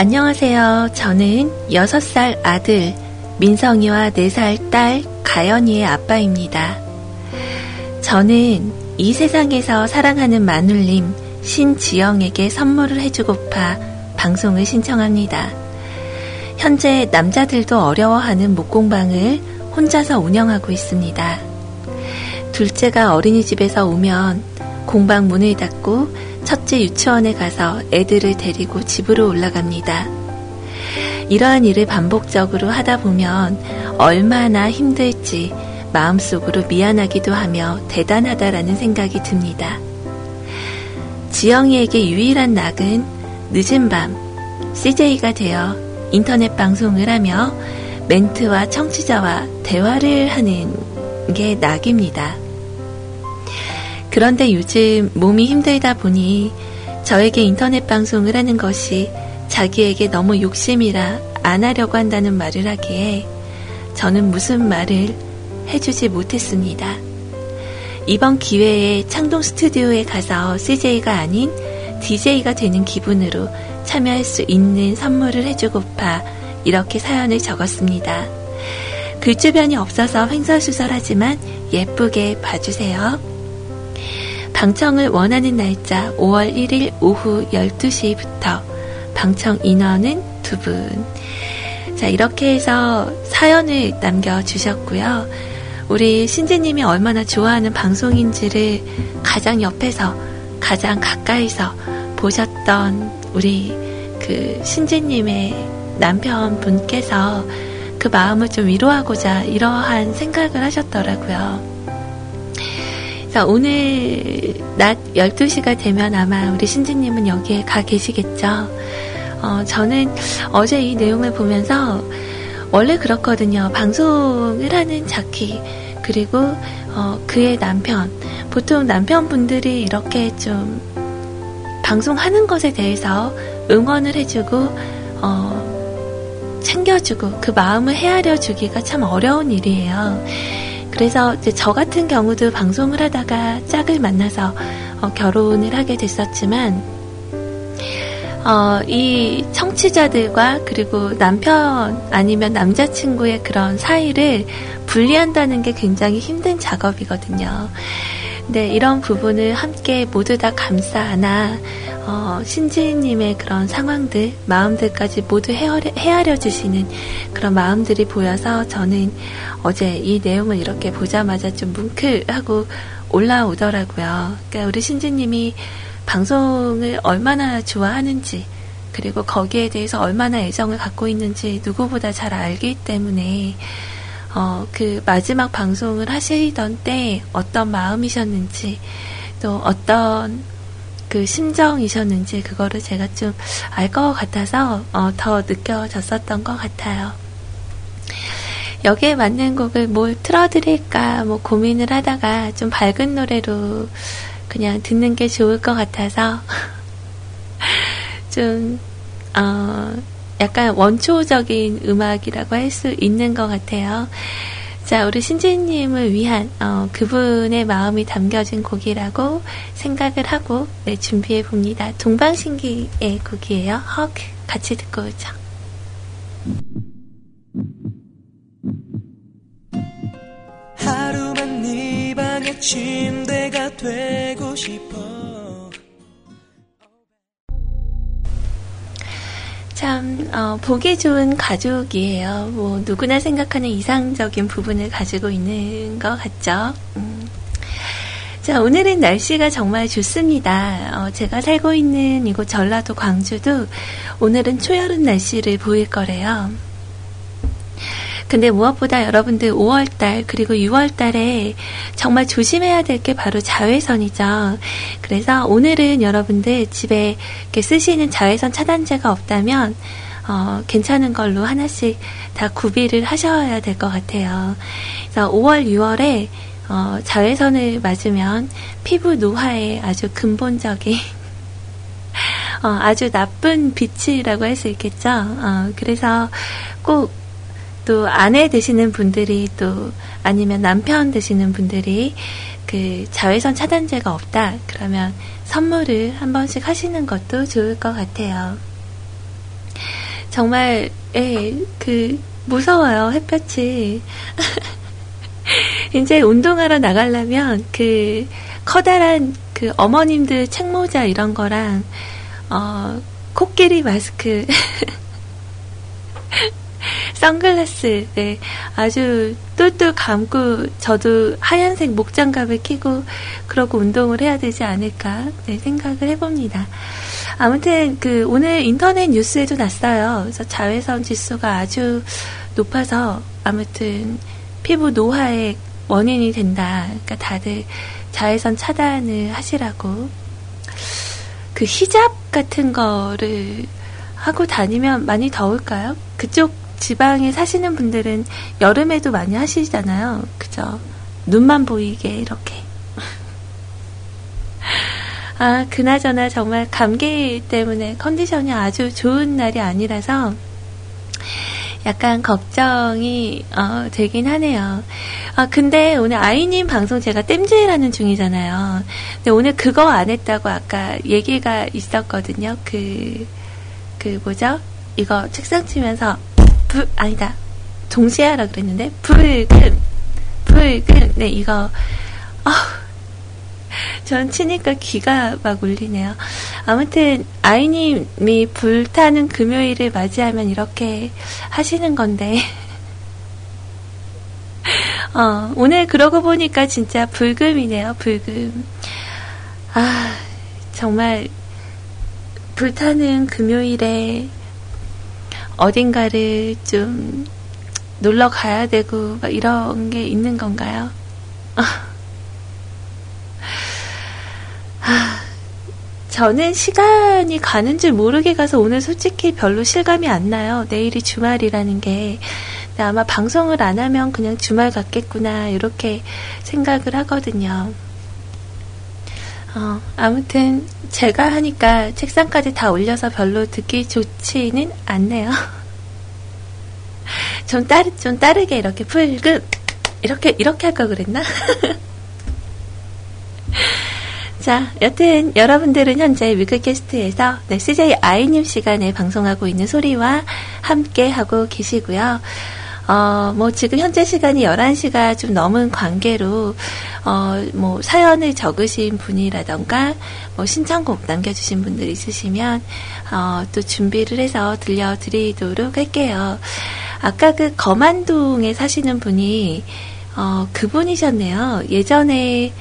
안녕하세요. 저는 6살 아들 민성이와 4살 딸 가연이의 아빠입니다. 저는 이 세상에서 사랑하는 마눌님 신지영에게 선물을 해주고파 방송을 신청합니다. 현재 남자들도 어려워하는 목공방을 혼자서 운영하고 있습니다. 둘째가 어린이집에서 오면 공방 문을 닫고 첫째 유치원에 가서 애들을 데리고 집으로 올라갑니다. 이러한 일을 반복적으로 하다 보면 얼마나 힘들지 마음속으로 미안하기도 하며 대단하다라는 생각이 듭니다. 지영이에게 유일한 낙은 늦은 밤 CJ가 되어 인터넷 방송을 하며 멘트와 청취자와 대화를 하는 게 낙입니다. 그런데 요즘 몸이 힘들다 보니 저에게 인터넷 방송을 하는 것이 자기에게 너무 욕심이라 안 하려고 한다는 말을 하기에 저는 무슨 말을 해주지 못했습니다. 이번 기회에 창동 스튜디오에 가서 CJ가 아닌 DJ가 되는 기분으로 참여할 수 있는 선물을 해주고파 이렇게 사연을 적었습니다. 글주변이 없어서 횡설수설하지만 예쁘게 봐주세요. 방청을 원하는 날짜 5월 1일 오후 12시부터 방청 인원은 2분. 자, 이렇게 해서 사연을 남겨주셨고요. 우리 신지님이 얼마나 좋아하는 방송인지를 가장 옆에서 가장 가까이서 보셨던 우리 그 신지님의 남편분께서 그 마음을 좀 위로하고자 이러한 생각을 하셨더라고요. 자, 오늘 낮 12시가 되면 아마 우리 신지님은 여기에 가 계시겠죠. 저는 어제 이 내용을 보면서 원래 그렇거든요. 방송을 하는 자키 그리고 그의 남편, 보통 남편분들이 이렇게 좀 방송하는 것에 대해서 응원을 해주고 챙겨주고 그 마음을 헤아려 주기가 참 어려운 일이에요. 그래서 이제 저 같은 경우도 방송을 하다가 짝을 만나서 결혼을 하게 됐었지만 이 청취자들과 그리고 남편 아니면 남자친구의 그런 사이를 분리한다는 게 굉장히 힘든 작업이거든요. 근데 이런 부분을 함께 모두 다 감싸 안아 신지님의 그런 상황들, 마음들까지 모두 헤아려주시는 그런 마음들이 보여서 저는 어제 이 내용을 이렇게 보자마자 좀 뭉클하고 올라오더라고요. 그러니까 우리 신지님이 방송을 얼마나 좋아하는지, 그리고 거기에 대해서 얼마나 애정을 갖고 있는지 누구보다 잘 알기 때문에 그 마지막 방송을 하시던 때 어떤 마음이셨는지, 또 어떤 그 심정이셨는지 그거를 제가 좀 알 것 같아서 더 느껴졌었던 것 같아요. 여기에 맞는 곡을 뭘 틀어드릴까 고민을 하다가 좀 밝은 노래로 그냥 듣는 게 좋을 것 같아서 좀 약간 원초적인 음악이라고 할 수 있는 것 같아요. 자, 우리 신지님을 위한 그분의 마음이 담겨진 곡이라고 생각을 하고 준비해 봅니다. 동방신기의 곡이에요. HUG 같이 듣고 오죠. 하루만 네 방의 침대가 되고 싶어. 참 보기 좋은 가족이에요. 뭐 누구나 생각하는 이상적인 부분을 가지고 있는 것 같죠. 자, 오늘은 날씨가 정말 좋습니다. 제가 살고 있는 이곳 전라도 광주도 오늘은 초여름 날씨를 보일 거래요. 근데 무엇보다 여러분들 5월달 그리고 6월달에 정말 조심해야 될 게 바로 자외선이죠. 그래서 오늘은 여러분들 집에 이렇게 쓰시는 자외선 차단제가 없다면 괜찮은 걸로 하나씩 다 구비를 하셔야 될 것 같아요. 그래서 5월, 6월에 자외선을 맞으면 피부 노화에 아주 근본적인 아주 나쁜 빛이라고 할 수 있겠죠. 그래서 꼭 또 아내 되시는 분들이 또 아니면 남편 되시는 분들이 그 자외선 차단제가 없다 그러면 선물을 한 번씩 하시는 것도 좋을 것 같아요. 정말 그 무서워요, 햇볕이. 이제 운동하러 나가려면 그 커다란 그 어머님들 책모자 이런 거랑 코끼리 마스크 선글라스, 네, 아주 똘똘 감고 저도 하얀색 목장갑을 끼고 그러고 운동을 해야 되지 않을까, 네, 생각을 해봅니다. 아무튼 그 오늘 인터넷 뉴스에도 났어요. 그래서 자외선 지수가 아주 높아서 아무튼 피부 노화의 원인이 된다. 그러니까 다들 자외선 차단을 하시라고. 그 히잡 같은 거를 하고 다니면 많이 더울까요? 그쪽 지방에 사시는 분들은 여름에도 많이 하시잖아요. 그죠? 눈만 보이게 이렇게. 아, 그나저나 정말 감기 때문에 컨디션이 아주 좋은 날이 아니라서 약간 걱정이 되긴 하네요. 아, 근데 오늘 아이님 방송 제가 땜질하는 중이잖아요. 근데 오늘 그거 안 했다고 아까 얘기가 있었거든요. 그 뭐죠? 이거 책상 치면서 아니다. 동시에 하라 그랬는데, 붉은. 네, 이거. 전 치니까 귀가 막 울리네요. 아무튼, 아이님이 불타는 금요일을 맞이하면 이렇게 하시는 건데. 오늘 그러고 보니까 진짜 불금이네요, 불금. 아, 정말, 불타는 금요일에 어딘가를 좀 놀러 가야 되고 막 이런 게 있는 건가요? 저는 시간이 가는 줄 모르게 가서 오늘 솔직히 별로 실감이 안 나요. 내일이 주말이라는 게. 근데 아마 방송을 안 하면 그냥 주말 같겠구나 이렇게 생각을 하거든요. 아무튼 제가 하니까 책상까지 다 올려서 별로 듣기 좋지는 않네요. 좀 따르게 이렇게 풀금 이렇게 할 걸 그랬나? 자, 여튼 여러분들은 현재 위클캐스트에서 네, CJ 아이님 시간에 방송하고 있는 소리와 함께 하고 계시고요. 뭐, 지금 현재 시간이 11시가 좀 넘은 관계로, 뭐, 사연을 적으신 분이라던가, 뭐, 신청곡 남겨주신 분들 있으시면, 또 준비를 해서 들려드리도록 할게요. 아까 그 거만동에 사시는 분이, 그분이셨네요. 예전에,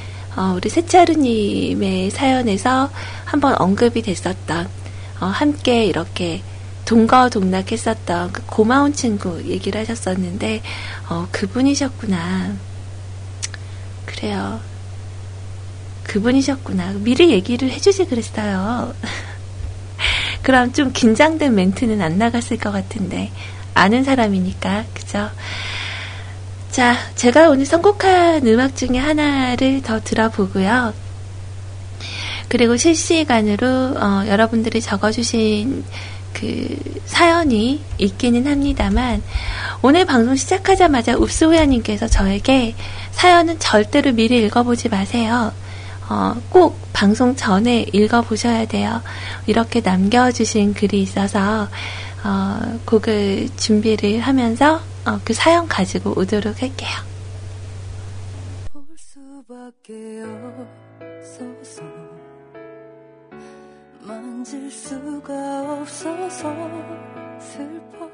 우리 세차루님의 사연에서 한번 언급이 됐었던, 함께 이렇게 동거동락했었던 그 고마운 친구 얘기를 하셨었는데, 그분이셨구나. 그래요. 그분이셨구나. 미리 얘기를 해주지 그랬어요. 그럼 좀 긴장된 멘트는 안 나갔을 것 같은데, 아는 사람이니까, 그죠? 자, 제가 오늘 선곡한 음악 중에 하나를 더 들어보고요. 그리고 실시간으로 여러분들이 적어주신 그 사연이 있기는 합니다만, 오늘 방송 시작하자마자 읍소야님께서 저에게 사연은 절대로 미리 읽어보지 마세요. 꼭 방송 전에 읽어보셔야 돼요. 이렇게 남겨주신 글이 있어서 곡을 준비를 하면서 그 사연 가지고 오도록 할게요. 볼 수밖에 없어서 만질 수가 없어서 슬퍼.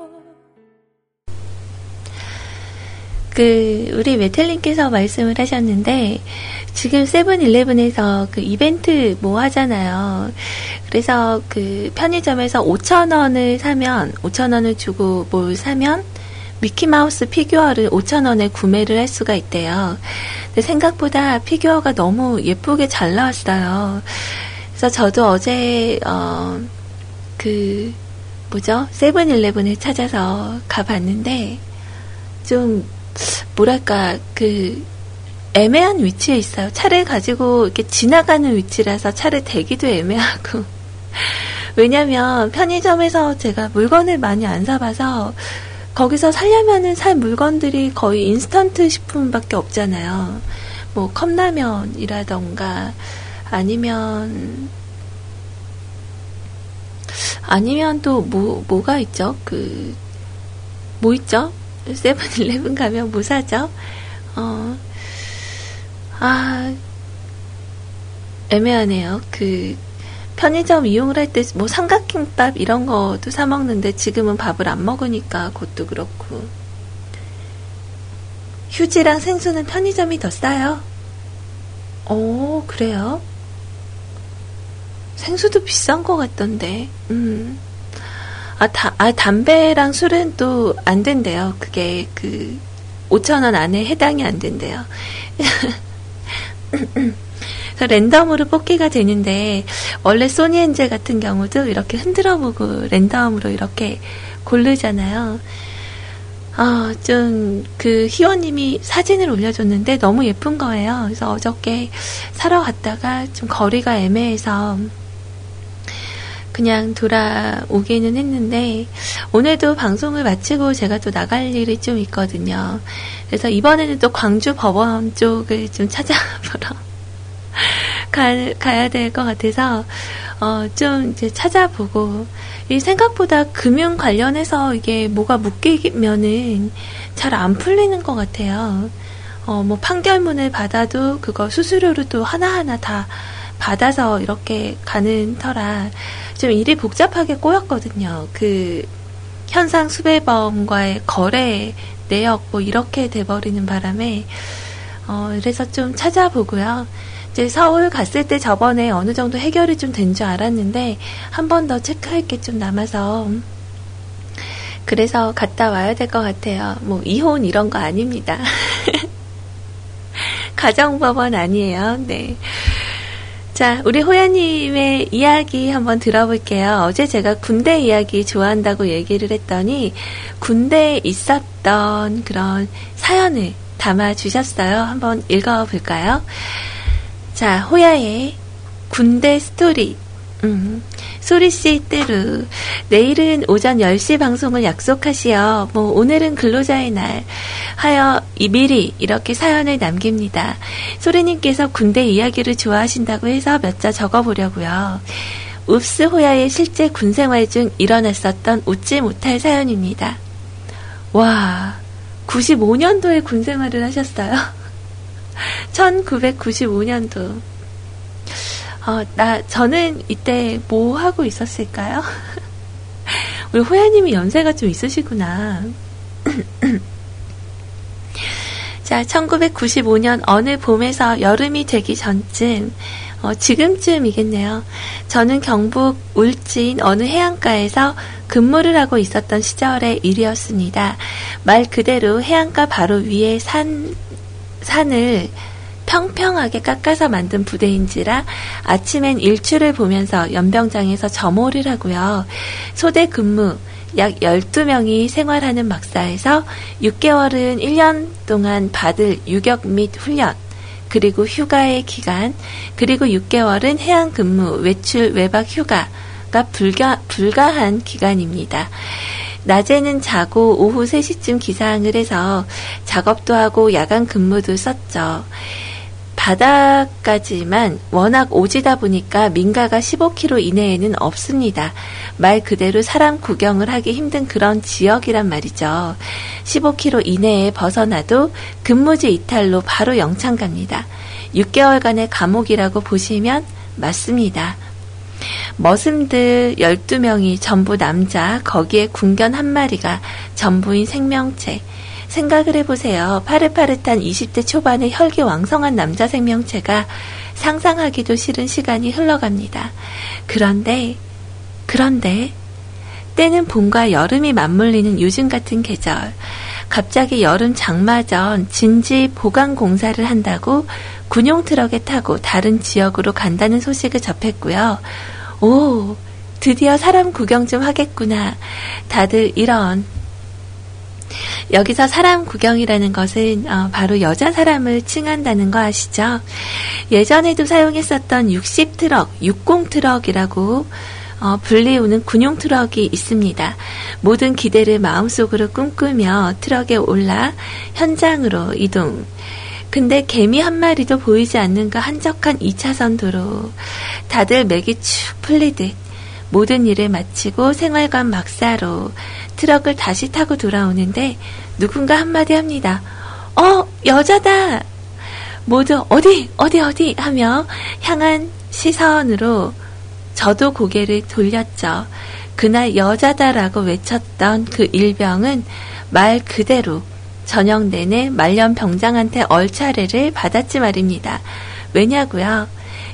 우리 메텔님께서 말씀을 하셨는데, 지금 세븐일레븐에서 그 이벤트 뭐 하잖아요. 그래서 그 편의점에서 5,000원을 사면, 5,000원을 주고 뭘 사면, 미키마우스 피규어를 5,000원에 구매를 할 수가 있대요. 근데 생각보다 피규어가 너무 예쁘게 잘 나왔어요. 그래서 저도 어제, 세븐일레븐을 찾아서 가봤는데, 좀, 뭐랄까, 애매한 위치에 있어요. 차를 가지고 이렇게 지나가는 위치라서 차를 대기도 애매하고. 왜냐면 편의점에서 제가 물건을 많이 안 사봐서, 거기서 살려면은 살 물건들이 거의 인스턴트 식품밖에 없잖아요. 뭐 컵라면이라던가, 아니면 또 뭐가 있죠? 뭐 있죠? 세븐일레븐 가면 뭐 사죠? 애매하네요. 편의점 이용을 할 때 뭐 삼각김밥 이런 것도 사 먹는데, 지금은 밥을 안 먹으니까 그것도 그렇고. 휴지랑 생수는 편의점이 더 싸요. 오, 그래요? 생수도 비싼 것 같던데. 담배랑 술은 또 안 된대요. 그게 5,000원 안에 해당이 안 된대요. 그래서 랜덤으로 뽑기가 되는데, 원래 소니엔젤 같은 경우도 이렇게 흔들어보고 랜덤으로 이렇게 고르잖아요. 희원님이 사진을 올려줬는데 너무 예쁜 거예요. 그래서 어저께 사러 갔다가 좀 거리가 애매해서 그냥 돌아오기는 했는데, 오늘도 방송을 마치고 제가 또 나갈 일이 좀 있거든요. 그래서 이번에는 또 광주 법원 쪽을 좀 찾아보러 가야 될 것 같아서, 좀 이제 찾아보고, 생각보다 금융 관련해서 이게 뭐가 묶이면은 잘 안 풀리는 것 같아요. 뭐 판결문을 받아도 그거 수수료로 또 하나하나 다 받아서 이렇게 가는 터라 좀 일이 복잡하게 꼬였거든요. 현상 수배범과의 거래 내역 뭐 이렇게 돼버리는 바람에, 그래서 좀 찾아보고요. 이제 서울 갔을 때 저번에 어느 정도 해결이 좀 된 줄 알았는데, 한 번 더 체크할 게 좀 남아서, 그래서 갔다 와야 될 것 같아요. 뭐 이혼 이런 거 아닙니다. 가정법원 아니에요. 네. 자, 우리 호야님의 이야기 한번 들어볼게요. 어제 제가 군대 이야기 좋아한다고 얘기를 했더니, 군대에 있었던 그런 사연을 담아주셨어요. 한번 읽어볼까요? 자, 호야의 군대 스토리. 소리씨 뚜루. 내일은 오전 10시 방송을 약속하시어. 오늘은 근로자의 날 하여 미리 이렇게 사연을 남깁니다. 소리님께서 군대 이야기를 좋아하신다고 해서 몇 자 적어보려고요. 읍스 호야의 실제 군생활 중 일어났었던 웃지 못할 사연입니다. 와, 95년도에 군생활을 하셨어요? 1995년도. 저는 이때 뭐 하고 있었을까요? 우리 호야님이 연세가 좀 있으시구나. 자, 1995년 어느 봄에서 여름이 되기 전쯤, 지금쯤이겠네요. 저는 경북 울진 어느 해안가에서 근무를 하고 있었던 시절의 일이었습니다. 말 그대로 해안가 바로 위에 산을 평평하게 깎아서 만든 부대인지라 아침엔 일출을 보면서 연병장에서 점호를 하고요. 소대 근무 약 12명이 생활하는 막사에서 6개월은 1년 동안 받을 유격 및 훈련, 그리고 휴가의 기간, 그리고 6개월은 해안 근무, 외출, 외박 휴가가 불가한 기간입니다. 낮에는 자고 오후 3시쯤 기상을 해서 작업도 하고 야간 근무도 썼죠. 바다까지만 워낙 오지다 보니까 민가가 15km 이내에는 없습니다. 말 그대로 사람 구경을 하기 힘든 그런 지역이란 말이죠. 15km 이내에 벗어나도 근무지 이탈로 바로 영창 갑니다. 6개월간의 감옥이라고 보시면 맞습니다. 머슴들 12명이 전부 남자, 거기에 군견 1마리가 전부인 생명체. 생각을 해보세요. 파릇파릇한 20대 초반의 혈기왕성한 남자 생명체가 상상하기도 싫은 시간이 흘러갑니다. 그런데 때는 봄과 여름이 맞물리는 요즘 같은 계절, 갑자기 여름 장마전 진지 보강 공사를 한다고 군용 트럭에 타고 다른 지역으로 간다는 소식을 접했고요. 오, 드디어 사람 구경 좀 하겠구나. 다들 이런. 여기서 사람 구경이라는 것은 바로 여자 사람을 칭한다는 거 아시죠? 예전에도 사용했었던 60 트럭, 60 트럭이라고 불리우는 군용 트럭이 있습니다. 모든 기대를 마음속으로 꿈꾸며 트럭에 올라 현장으로 이동. 근데 개미 한 마리도 보이지 않는가 한적한 2차선 도로. 다들 맥이 축 풀리듯 모든 일을 마치고 생활관 막사로 트럭을 다시 타고 돌아오는데 누군가 한마디 합니다. 여자다! 모두 어디 하며 향한 시선으로 저도 고개를 돌렸죠. 그날 여자다라고 외쳤던 그 일병은 말 그대로 저녁 내내 말년병장한테 얼차례를 받았지 말입니다. 왜냐고요?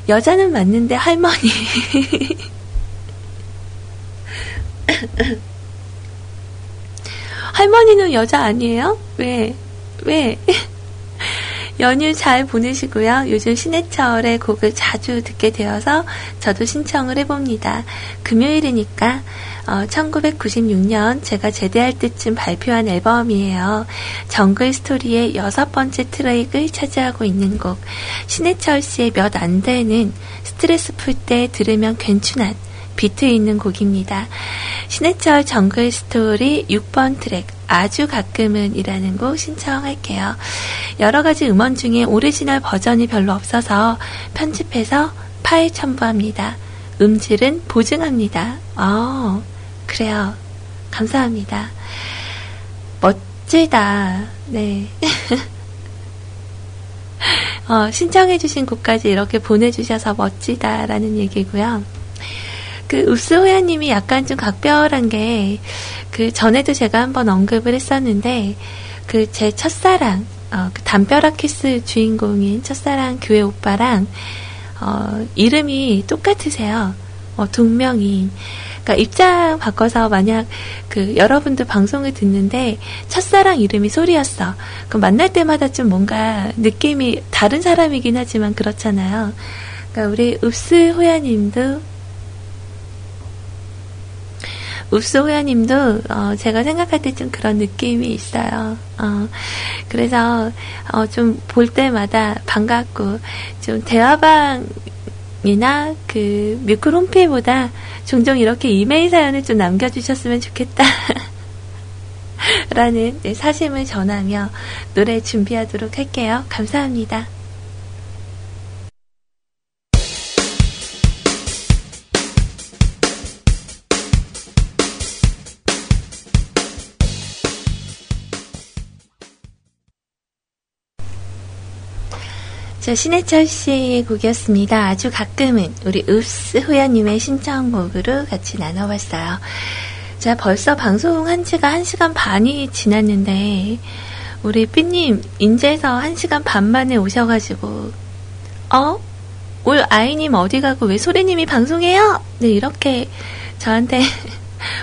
여자는 맞는데 할머니. 할머니는 여자 아니에요? 왜? 연휴 잘 보내시고요. 요즘 신해철의 곡을 자주 듣게 되어서 저도 신청을 해봅니다. 금요일이니까 1996년 제가 제대할 때쯤 발표한 앨범이에요. 정글 스토리의 6번째 트랙을 차지하고 있는 곡, 신해철 씨의 몇 안 되는 스트레스 풀 때 들으면 괜춘한 비트 있는 곡입니다. 신해철 정글 스토리 6번 트랙 아주 가끔은 이라는 곡 신청할게요. 여러가지 음원 중에 오리지널 버전이 별로 없어서 편집해서 파일 첨부합니다. 음질은 보증합니다. 그래요. 감사합니다. 멋지다. 네. 신청해주신 곡까지 이렇게 보내주셔서 멋지다라는 얘기고요. 그 읍스호야님이 약간 좀 각별한 게, 그 전에도 제가 한번 언급을 했었는데, 그 제 첫사랑, 그 담벼락 키스 주인공인 첫사랑 교회 오빠랑 이름이 똑같으세요. 동명이인. 그러니까 입장 바꿔서 만약 그 여러분들 방송을 듣는데 첫사랑 이름이 소리였어. 그럼 만날 때마다 좀 뭔가 느낌이 다른 사람이긴 하지만 그렇잖아요. 그러니까 우리 읍스호야님도 읍소호야님도 제가 생각할 때 좀 그런 느낌이 있어요. 그래서 좀 볼 때마다 반갑고 좀 대화방이나 그 뮤클 홈페이지보다 종종 이렇게 이메일 사연을 좀 남겨주셨으면 좋겠다. 라는 사심을 전하며 노래 준비하도록 할게요. 감사합니다. 신해철 씨의 곡이었습니다. 아주 가끔은 우리 읍스 호야님의 신청곡으로 같이 나눠봤어요. 자, 벌써 방송한 지가 1시간 반이 지났는데 우리 삐님 인제에서 1시간 반 만에 오셔가지고 올 아이님 어디 가고 왜 소리님이 방송해요? 네, 이렇게 저한테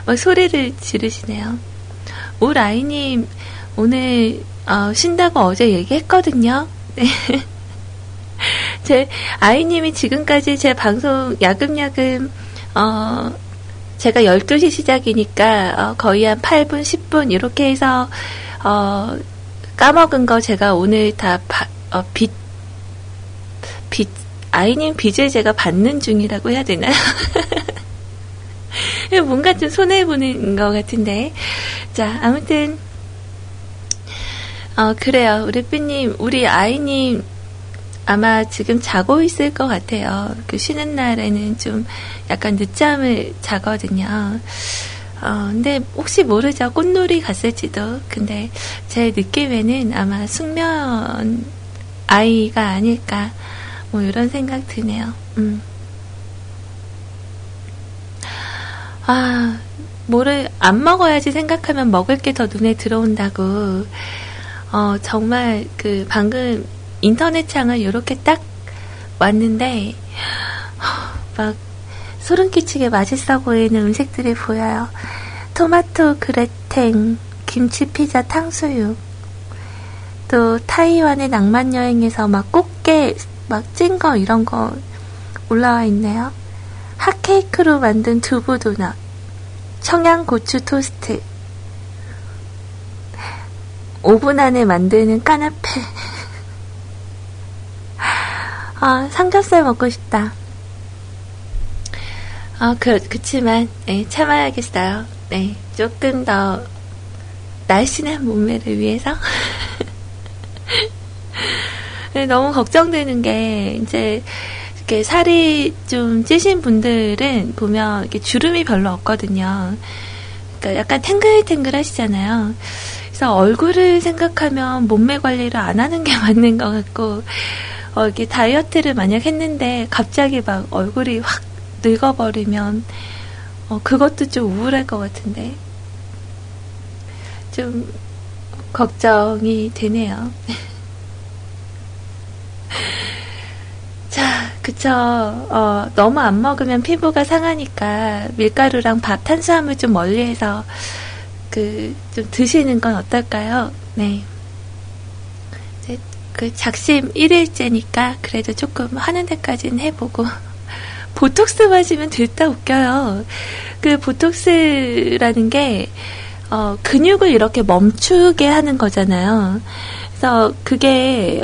막 소리를 지르시네요. 올 아이님 오늘 쉰다고 어제 얘기했거든요. 네. 제 아이님이 지금까지 제 방송 야금야금 제가 12시 시작이니까 거의 한 8분, 10분 이렇게 해서 까먹은 거 제가 오늘 다 아이님 빚을 제가 받는 중이라고 해야 되나요? 뭔가 좀 손해보는 것 같은데. 자, 아무튼 그래요. 우리 삐님, 우리 아이님 아마 지금 자고 있을 것 같아요. 그 쉬는 날에는 좀 약간 늦잠을 자거든요. 근데 혹시 모르죠. 꽃놀이 갔을지도. 근데 제 느낌에는 아마 숙면 아이가 아닐까, 뭐 이런 생각 드네요. 뭐를 안 먹어야지 생각하면 먹을 게 더 눈에 들어온다고. 정말 그 방금 인터넷 창을 이렇게 딱 왔는데 막 소름 끼치게 맛있어 보이는 음식들이 보여요. 토마토 그레탱, 김치 피자 탕수육, 또 타이완의 낭만 여행에서 막 꽃게 막 찐 거 이런 거 올라와 있네요. 핫케이크로 만든 두부 도넛, 청양고추 토스트, 오븐 안에 만드는 까나페. 삼겹살 먹고 싶다. 그치만, 네, 참아야겠어요. 네, 조금 더 날씬한 몸매를 위해서. 네, 너무 걱정되는 게, 이제, 이렇게 살이 좀 찌신 분들은 보면 이렇게 주름이 별로 없거든요. 그러니까 약간 탱글탱글 하시잖아요. 그래서 얼굴을 생각하면 몸매 관리를 안 하는 게 맞는 것 같고, 이렇게 다이어트를 만약 했는데 갑자기 막 얼굴이 확 늙어버리면 그것도 좀 우울할 것 같은데 좀 걱정이 되네요. 자, 그쵸. 너무 안 먹으면 피부가 상하니까 밀가루랑 밥, 탄수화물 좀 멀리해서 좀 드시는 건 어떨까요? 네. 그 작심 1일째니까 그래도 조금 하는 데까지는 해보고. 보톡스 맞으면 들다 웃겨요. 그 보톡스라는 게 근육을 이렇게 멈추게 하는 거잖아요. 그래서 그게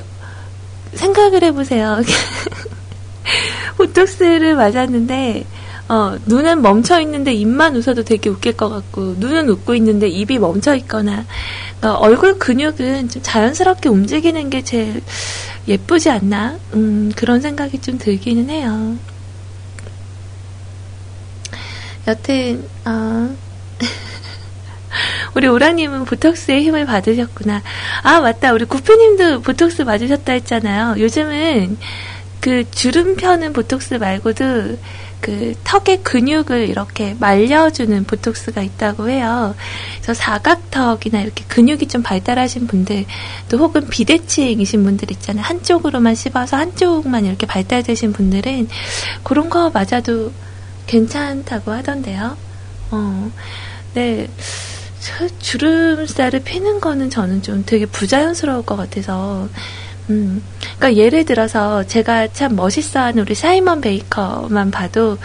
생각을 해보세요. 보톡스를 맞았는데 눈은 멈춰있는데 입만 웃어도 되게 웃길 것 같고, 눈은 웃고 있는데 입이 멈춰있거나, 얼굴 근육은 좀 자연스럽게 움직이는 게 제일 예쁘지 않나? 그런 생각이 좀 들기는 해요. 여튼, 우리 오라님은 보톡스의 힘을 받으셨구나. 아, 맞다. 우리 구피님도 보톡스 맞으셨다 했잖아요. 요즘은 그 주름 펴는 보톡스 말고도 그 턱의 근육을 이렇게 말려주는 보톡스가 있다고 해요. 그래서 사각턱이나 이렇게 근육이 좀 발달하신 분들, 또 혹은 비대칭이신 분들 있잖아요. 한쪽으로만 씹어서 한쪽만 이렇게 발달되신 분들은 그런 거 맞아도 괜찮다고 하던데요. 네. 주름살을 피는 거는 저는 좀 되게 부자연스러울 것 같아서. 그러니까 예를 들어서 제가 참 멋있어하는 우리 사이먼 베이커만 봐도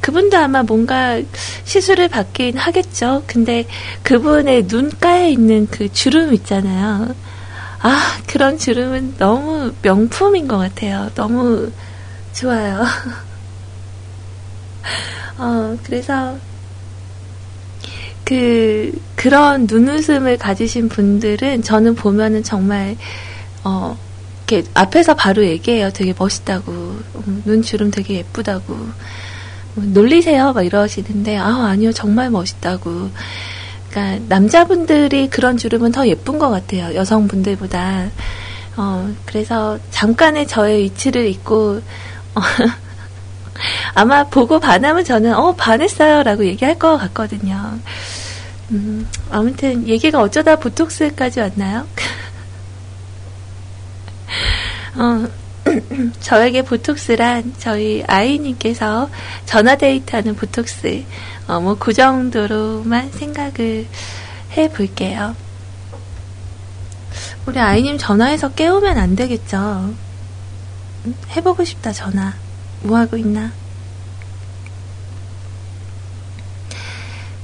그분도 아마 뭔가 시술을 받긴 하겠죠. 근데 그분의 눈가에 있는 그 주름 있잖아요. 아, 그런 주름은 너무 명품인 것 같아요. 너무 좋아요. 그래서 그런 눈웃음을 가지신 분들은 저는 보면은 정말 이렇게 앞에서 바로 얘기해요. 되게 멋있다고. 눈주름 되게 예쁘다고. 놀리세요? 막 이러시는데, 아니요. 정말 멋있다고. 그러니까, 남자분들이 그런 주름은 더 예쁜 것 같아요. 여성분들보다. 그래서 잠깐의 저의 위치를 잊고, 아마 보고 반하면 저는, 반했어요. 라고 얘기할 것 같거든요. 아무튼, 얘기가 어쩌다 보톡스까지 왔나요? 저에게 보톡스란 저희 아이님께서 전화데이트하는 보톡스, 뭐 그 정도로만 생각을 해볼게요. 우리 아이님 전화해서 깨우면 안 되겠죠? 해보고 싶다, 전화. 뭐 하고 있나?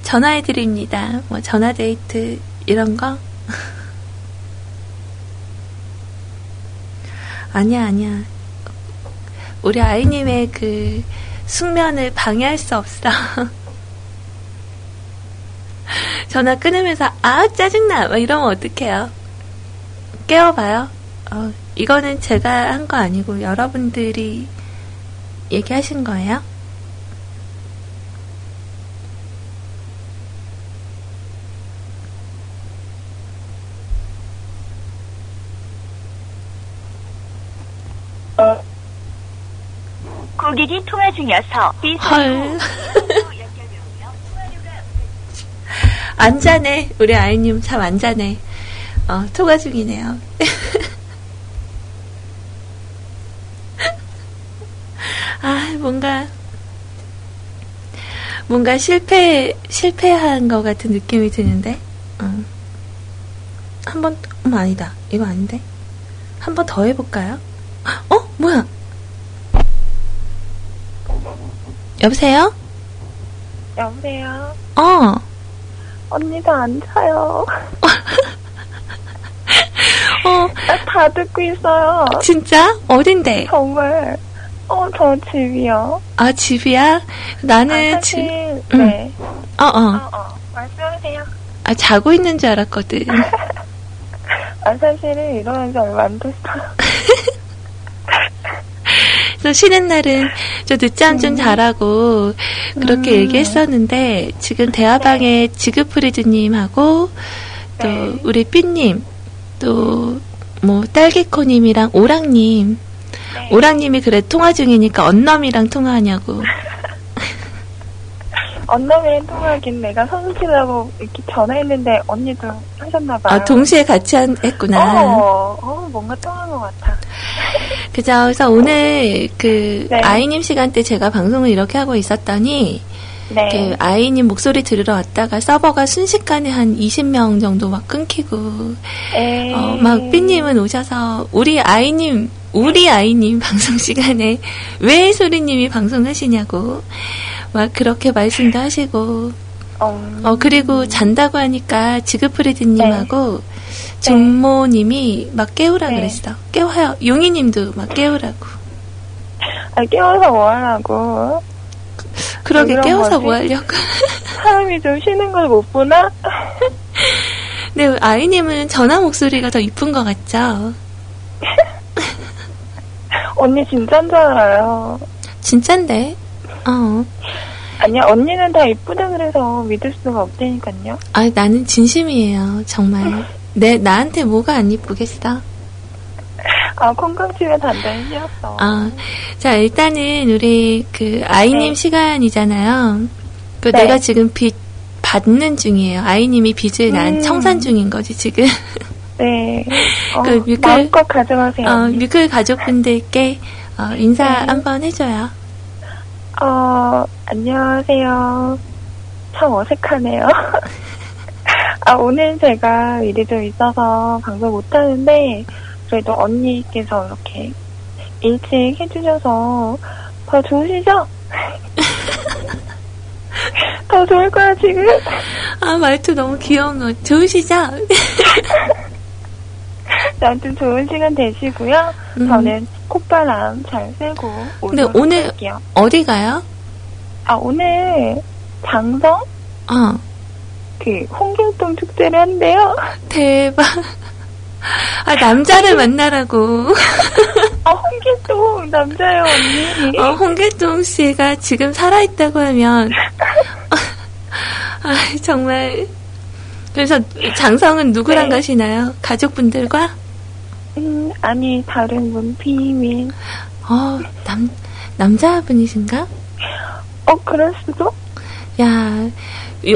전화해드립니다. 뭐 전화데이트 이런 거? 아니야. 우리 아이님의 그 숙면을 방해할 수 없어. 전화 끊으면서 아 짜증나 막 이러면 어떡해요? 깨워봐요. 이거는 제가 한 거 아니고 여러분들이 얘기하신 거예요? 고객이 통화 중이어서 헐. 안 자네. 우리 아이님 참 안 자네. 통화 중이네요. 아, 뭔가 실패한 것 같은 느낌이 드는데, 한번, 아니다. 이거 아닌데. 한번 더 해볼까요? 뭐야? 여보세요? 여보세요? 언니도 안 자요. 다 듣고 있어요. 진짜? 어딘데? 정말. 저 집이요. 아, 집이야? 나는 사실, 집. 네. 말씀하세요. 아, 자고 있는 줄 알았거든. 사실은 일어난 지 얼마 안 됐어요. 그래서 쉬는 날은 좀 늦잠 좀 자라고 그렇게 얘기했었는데, 지금 대화방에 지그프리드님하고, 또 우리 삐님, 또 뭐 딸기코님이랑 오랑님, 오랑님이 그래 통화 중이니까 언남이랑 통화하냐고. 언남이랑 통화하긴 내가 선수라고 이렇게 전화했는데 언니도 하셨나봐요. 아, 동시에 같이 했구나. 뭔가 통한 것 같아. 그죠. 그래서 오늘 그 아이님 시간 때 제가 방송을 이렇게 하고 있었더니 그 아이님 목소리 들으러 왔다가 서버가 순식간에 한 20명 정도 막 끊기고 막 삐님은 오셔서 우리 아이님 방송 시간에 왜 소리님이 방송하시냐고 막 그렇게 말씀도 하시고 그리고 잔다고 하니까 지그프리드님하고 준모님이 막 깨우라 그랬어. 깨워요. 용이님도 막 깨우라고. 아, 깨워서 뭐 하라고? 그러게 깨워서 거지? 뭐 하려고? 사람이 좀 쉬는 걸 못 보나? 근데 아이님은 전화 목소리가 더 이쁜 것 같죠? 언니 진짠 줄 알아요. 진짠데? 아니야, 언니는 다 이쁘다 그래서 믿을 수가 없다니까요. 아, 나는 진심이에요. 정말. 나한테 뭐가 안 이쁘겠어? 아, 콩깍지가 단단히 씌었어. 자, 일단은 우리 그 아이님 시간이잖아요. 그 내가 지금 빚 받는 중이에요. 아이님이 빚을 난 청산 중인 거지, 지금. 네. 그 마음껏 가져가세요. 뮤클 가족분들께 인사 한번 해줘요. 안녕하세요. 참 어색하네요. 오늘 제가 일이 좀 있어서 방송 못하는데 그래도 언니께서 이렇게 일찍 해주셔서 더 좋으시죠? 더 좋을 거야 지금? 아, 말투 너무 귀여운 거 좋으시죠? 아무튼 좋은 시간 되시고요. 저는 콧바람 잘 쐬고 근데 오늘 갈게요. 어디 가요? 오늘 장성? 그 홍길동 축제를 한대요. 대박. 남자를 만나라고. 홍길동 남자예요 언니. 홍길동 씨가 지금 살아있다고 하면 정말. 그래서 장성은 누구랑 가시나요? 가족분들과? 아니 다른 분 비밀. 남자분이신가? 그럴 수도? 야,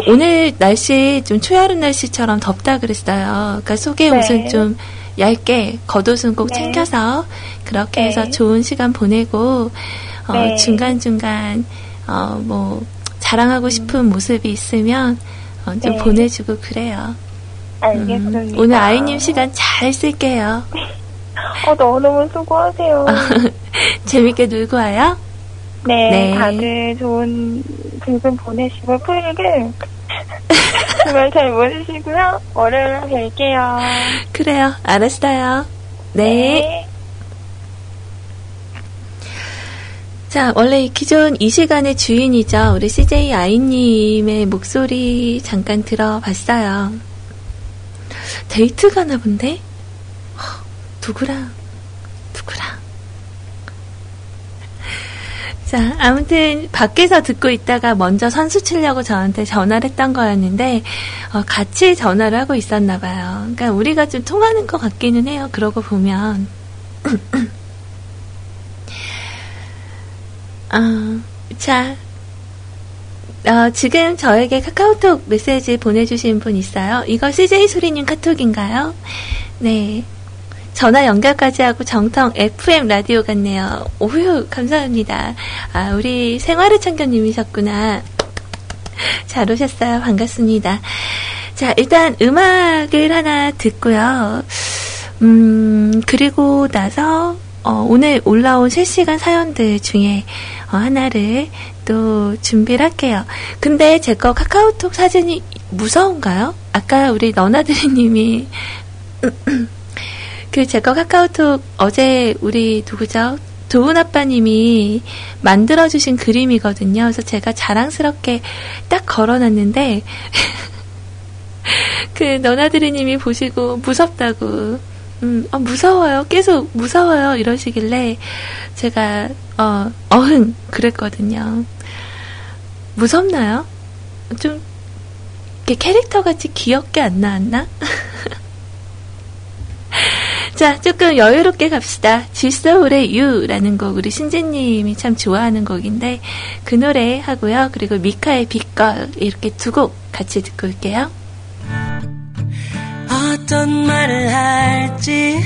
오늘 날씨 좀 초여름 날씨처럼 덥다 그랬어요. 그러니까 속에 무슨 좀 얇게 겉옷은 꼭 챙겨서 그렇게 해서 좋은 시간 보내고 중간중간 뭐 자랑하고 싶은 모습이 있으면 좀 보내주고 그래요. 알겠습니다. 오늘 아이님 시간 잘 쓸게요. 너무너무 수고하세요. 재밌게 놀고 와요. 네. 다들 좋은 즐금 보내시고 토익을 정말 잘 모르시고요. 월요일에 뵐게요. 그래요. 알았어요. 네. 자, 원래 기존 이 시간의 주인이죠. 우리 CJ 아이님의 목소리 잠깐 들어봤어요. 데이트 가나 본데? 누구랑. 자, 아무튼 밖에서 듣고 있다가 먼저 선수 치려고 저한테 전화를 했던 거였는데 같이 전화를 하고 있었나 봐요. 그러니까 우리가 좀 통하는 것 같기는 해요. 그러고 보면. 자, 지금 저에게 카카오톡 메시지 보내주신 분 있어요. 이거 CJ 소리님 카톡인가요? 네. 전화 연결까지 하고 정통 FM 라디오 같네요. 오유, 감사합니다. 아, 우리 생활의 청견님이셨구나. 잘 오셨어요. 반갑습니다. 자, 일단 음악을 하나 듣고요. 그리고 나서 오늘 올라온 실시간 사연들 중에 하나를 또 준비를 할게요. 근데 제 거 카카오톡 사진이 무서운가요? 아까 우리 너나들이님이 그 제 거 카카오톡 어제 우리 누구죠? 도훈 아빠님이 만들어주신 그림이거든요. 그래서 제가 자랑스럽게 딱 걸어놨는데 그 너나들이님이 보시고 무섭다고 무서워요. 계속 무서워요. 이러시길래 제가 어흥 그랬거든요. 무섭나요? 좀 이렇게 캐릭터같이 귀엽게 안 나왔나? 자, 조금 여유롭게 갑시다. 질서울의 유라는 곡, 우리 신지님이 참 좋아하는 곡인데 그 노래 하고요. 그리고 미카의 빛걸, 이렇게 두 곡 같이 듣고 올게요. 어떤 말을 할지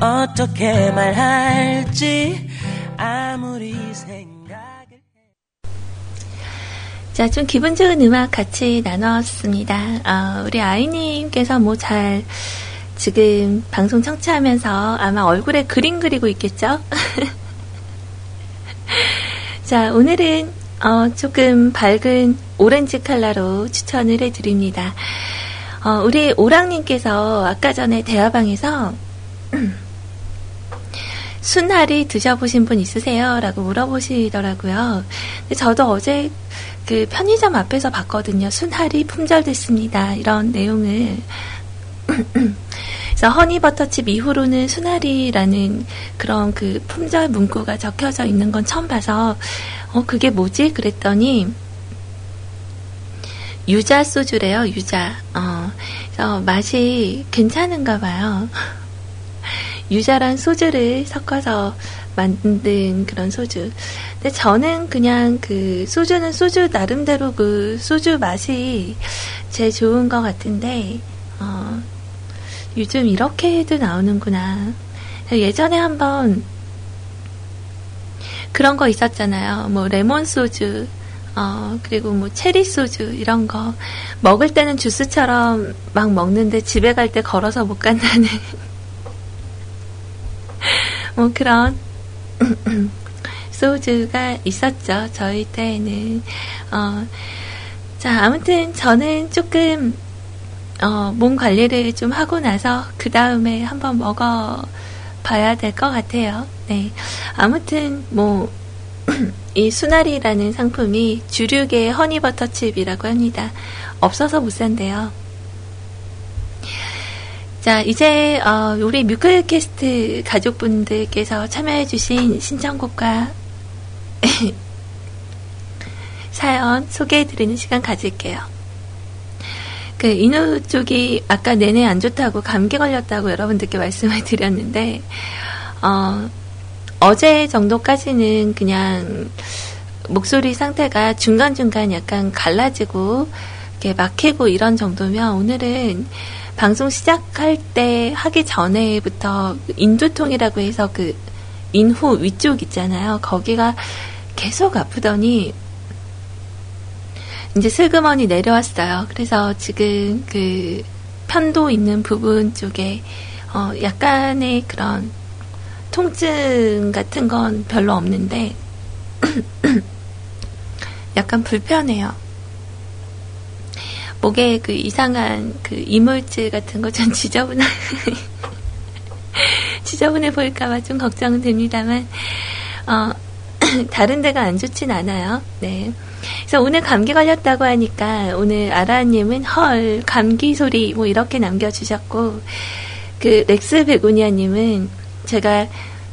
어떻게 말할지 아무리 생각을. 자, 좀 기분 좋은 음악 같이 나눴습니다. 우리 아이님께서 뭐 잘 지금 방송 청취하면서 아마 얼굴에 그림 그리고 있겠죠? 자, 오늘은 조금 밝은 오렌지 컬러로 추천을 해드립니다. 우리 오랑님께서 아까 전에 대화방에서 순하리 드셔보신 분 있으세요? 라고 물어보시더라고요. 근데 저도 어제 그 편의점 앞에서 봤거든요. 순하리 품절됐습니다. 이런 내용을. 그래서 허니버터칩 이후로는 순하리라는 그런 그 품절 문구가 적혀져 있는 건 처음 봐서 그게 뭐지? 그랬더니 유자 소주래요, 유자. 그래서 맛이 괜찮은가 봐요. 유자랑 소주를 섞어서 만든 그런 소주. 근데 저는 그냥 그 소주는 소주 나름대로 그 소주 맛이 제일 좋은 것 같은데, 요즘 이렇게 해도 나오는구나. 예전에 한번 그런 거 있었잖아요. 뭐 레몬 소주. 그리고 뭐 체리 소주 이런 거 먹을 때는 주스처럼 막 먹는데 집에 갈 때 걸어서 못 간다는 뭐 그런 소주가 있었죠. 저희 때에는. 자, 아무튼 저는 조금 몸 관리를 좀 하고 나서 그 다음에 한번 먹어 봐야 될 것 같아요. 네. 아무튼 뭐 이 수나리라는 상품이 주류계의 허니버터칩이라고 합니다. 없어서 못 산대요. 자, 이제 우리 뮤클 캐스트 가족분들께서 참여해주신 신청곡과 사연 소개해드리는 시간 가질게요. 그 인후 쪽이 아까 내내 안 좋다고 감기 걸렸다고 여러분들께 말씀을 드렸는데 어제 정도까지는 그냥 목소리 상태가 중간중간 약간 갈라지고 이렇게 막히고 이런 정도면 오늘은 방송 시작할 때 하기 전에부터 인조통이라고 해서 그 인후 위쪽 있잖아요. 거기가 계속 아프더니 이제 슬그머니 내려왔어요. 그래서 지금 그 편도 있는 부분 쪽에 약간의 그런 통증 같은 건 별로 없는데 약간 불편해요. 목에 그 이상한 그 이물질 같은 거 좀 지저분해 보일까봐 좀 걱정됩니다만, 다른 데가 안 좋진 않아요. 네. 그래서 오늘 감기 걸렸다고 하니까 오늘 아라님은 헐 감기 소리 뭐 이렇게 남겨주셨고, 그 렉스 베고니아님은 제가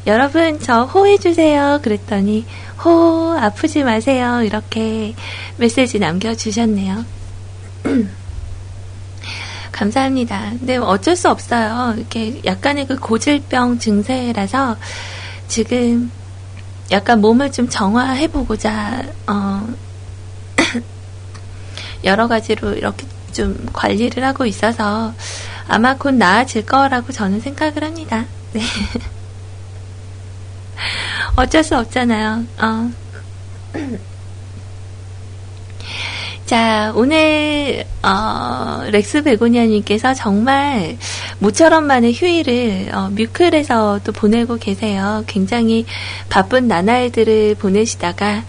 여러분 저 호해주세요 그랬더니 호 아프지 마세요 이렇게 메시지 남겨주셨네요. 감사합니다. 근데 어쩔 수 없어요. 이렇게 약간의 그 고질병 증세라서 지금 약간 몸을 좀 정화해보고자 여러 가지로 이렇게 좀 관리를 하고 있어서 아마 곧 나아질 거라고 저는 생각을 합니다. 네. 어쩔 수 없잖아요. 자, 오늘 렉스 베고니아님께서 정말 모처럼만의 휴일을 뮤클에서 또 보내고 계세요. 굉장히 바쁜 나날들을 보내시다가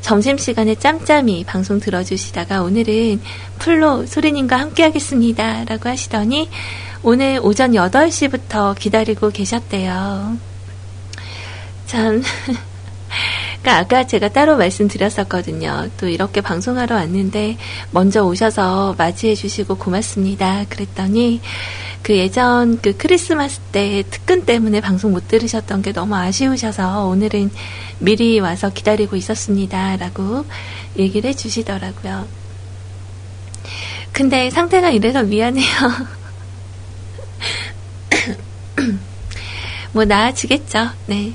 점심시간에 짬짬이 방송 들어주시다가 오늘은 풀로 소리님과 함께 하겠습니다 라고 하시더니 오늘 오전 8시부터 기다리고 계셨대요. 참... 그러니까 아까 제가 따로 말씀드렸었거든요. 또 이렇게 방송하러 왔는데 먼저 오셔서 맞이해 주시고 고맙습니다 그랬더니 그 예전 그 크리스마스 때 특근 때문에 방송 못 들으셨던 게 너무 아쉬우셔서 오늘은 미리 와서 기다리고 있었습니다 라고 얘기를 해주시더라고요. 근데 상태가 이래서 미안해요. 뭐 나아지겠죠. 네.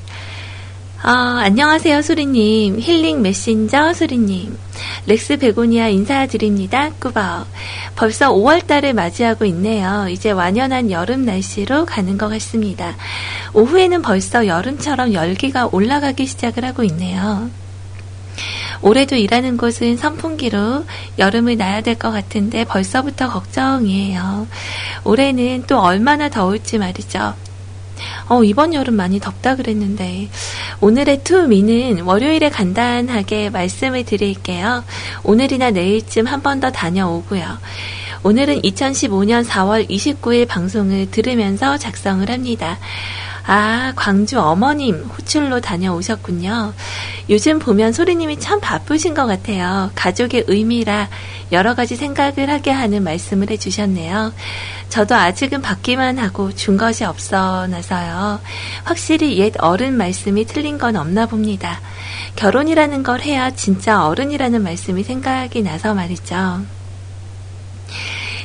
안녕하세요 소리님, 힐링 메신저 소리님, 렉스 베고니아 인사드립니다. 꾸벅. 벌써 5월달을 맞이하고 있네요. 이제 완연한 여름 날씨로 가는 것 같습니다. 오후에는 벌써 여름처럼 열기가 올라가기 시작을 하고 있네요. 올해도 일하는 곳은 선풍기로 여름을 나야 될 것 같은데 벌써부터 걱정이에요. 올해는 또 얼마나 더울지 말이죠. 이번 여름 많이 덥다 그랬는데 오늘의 투미는 월요일에 간단하게 말씀을 드릴게요. 오늘이나 내일쯤 한 번 더 다녀오고요. 오늘은 2015년 4월 29일 방송을 들으면서 작성을 합니다. 아, 광주 어머님 호출로 다녀오셨군요. 요즘 보면 소리님이 참 바쁘신 것 같아요. 가족의 의미라 여러 가지 생각을 하게 하는 말씀을 해주셨네요. 저도 아직은 받기만 하고 준 것이 없어나서요. 확실히 옛 어른 말씀이 틀린 건 없나 봅니다. 결혼이라는 걸 해야 진짜 어른이라는 말씀이 생각이 나서 말이죠.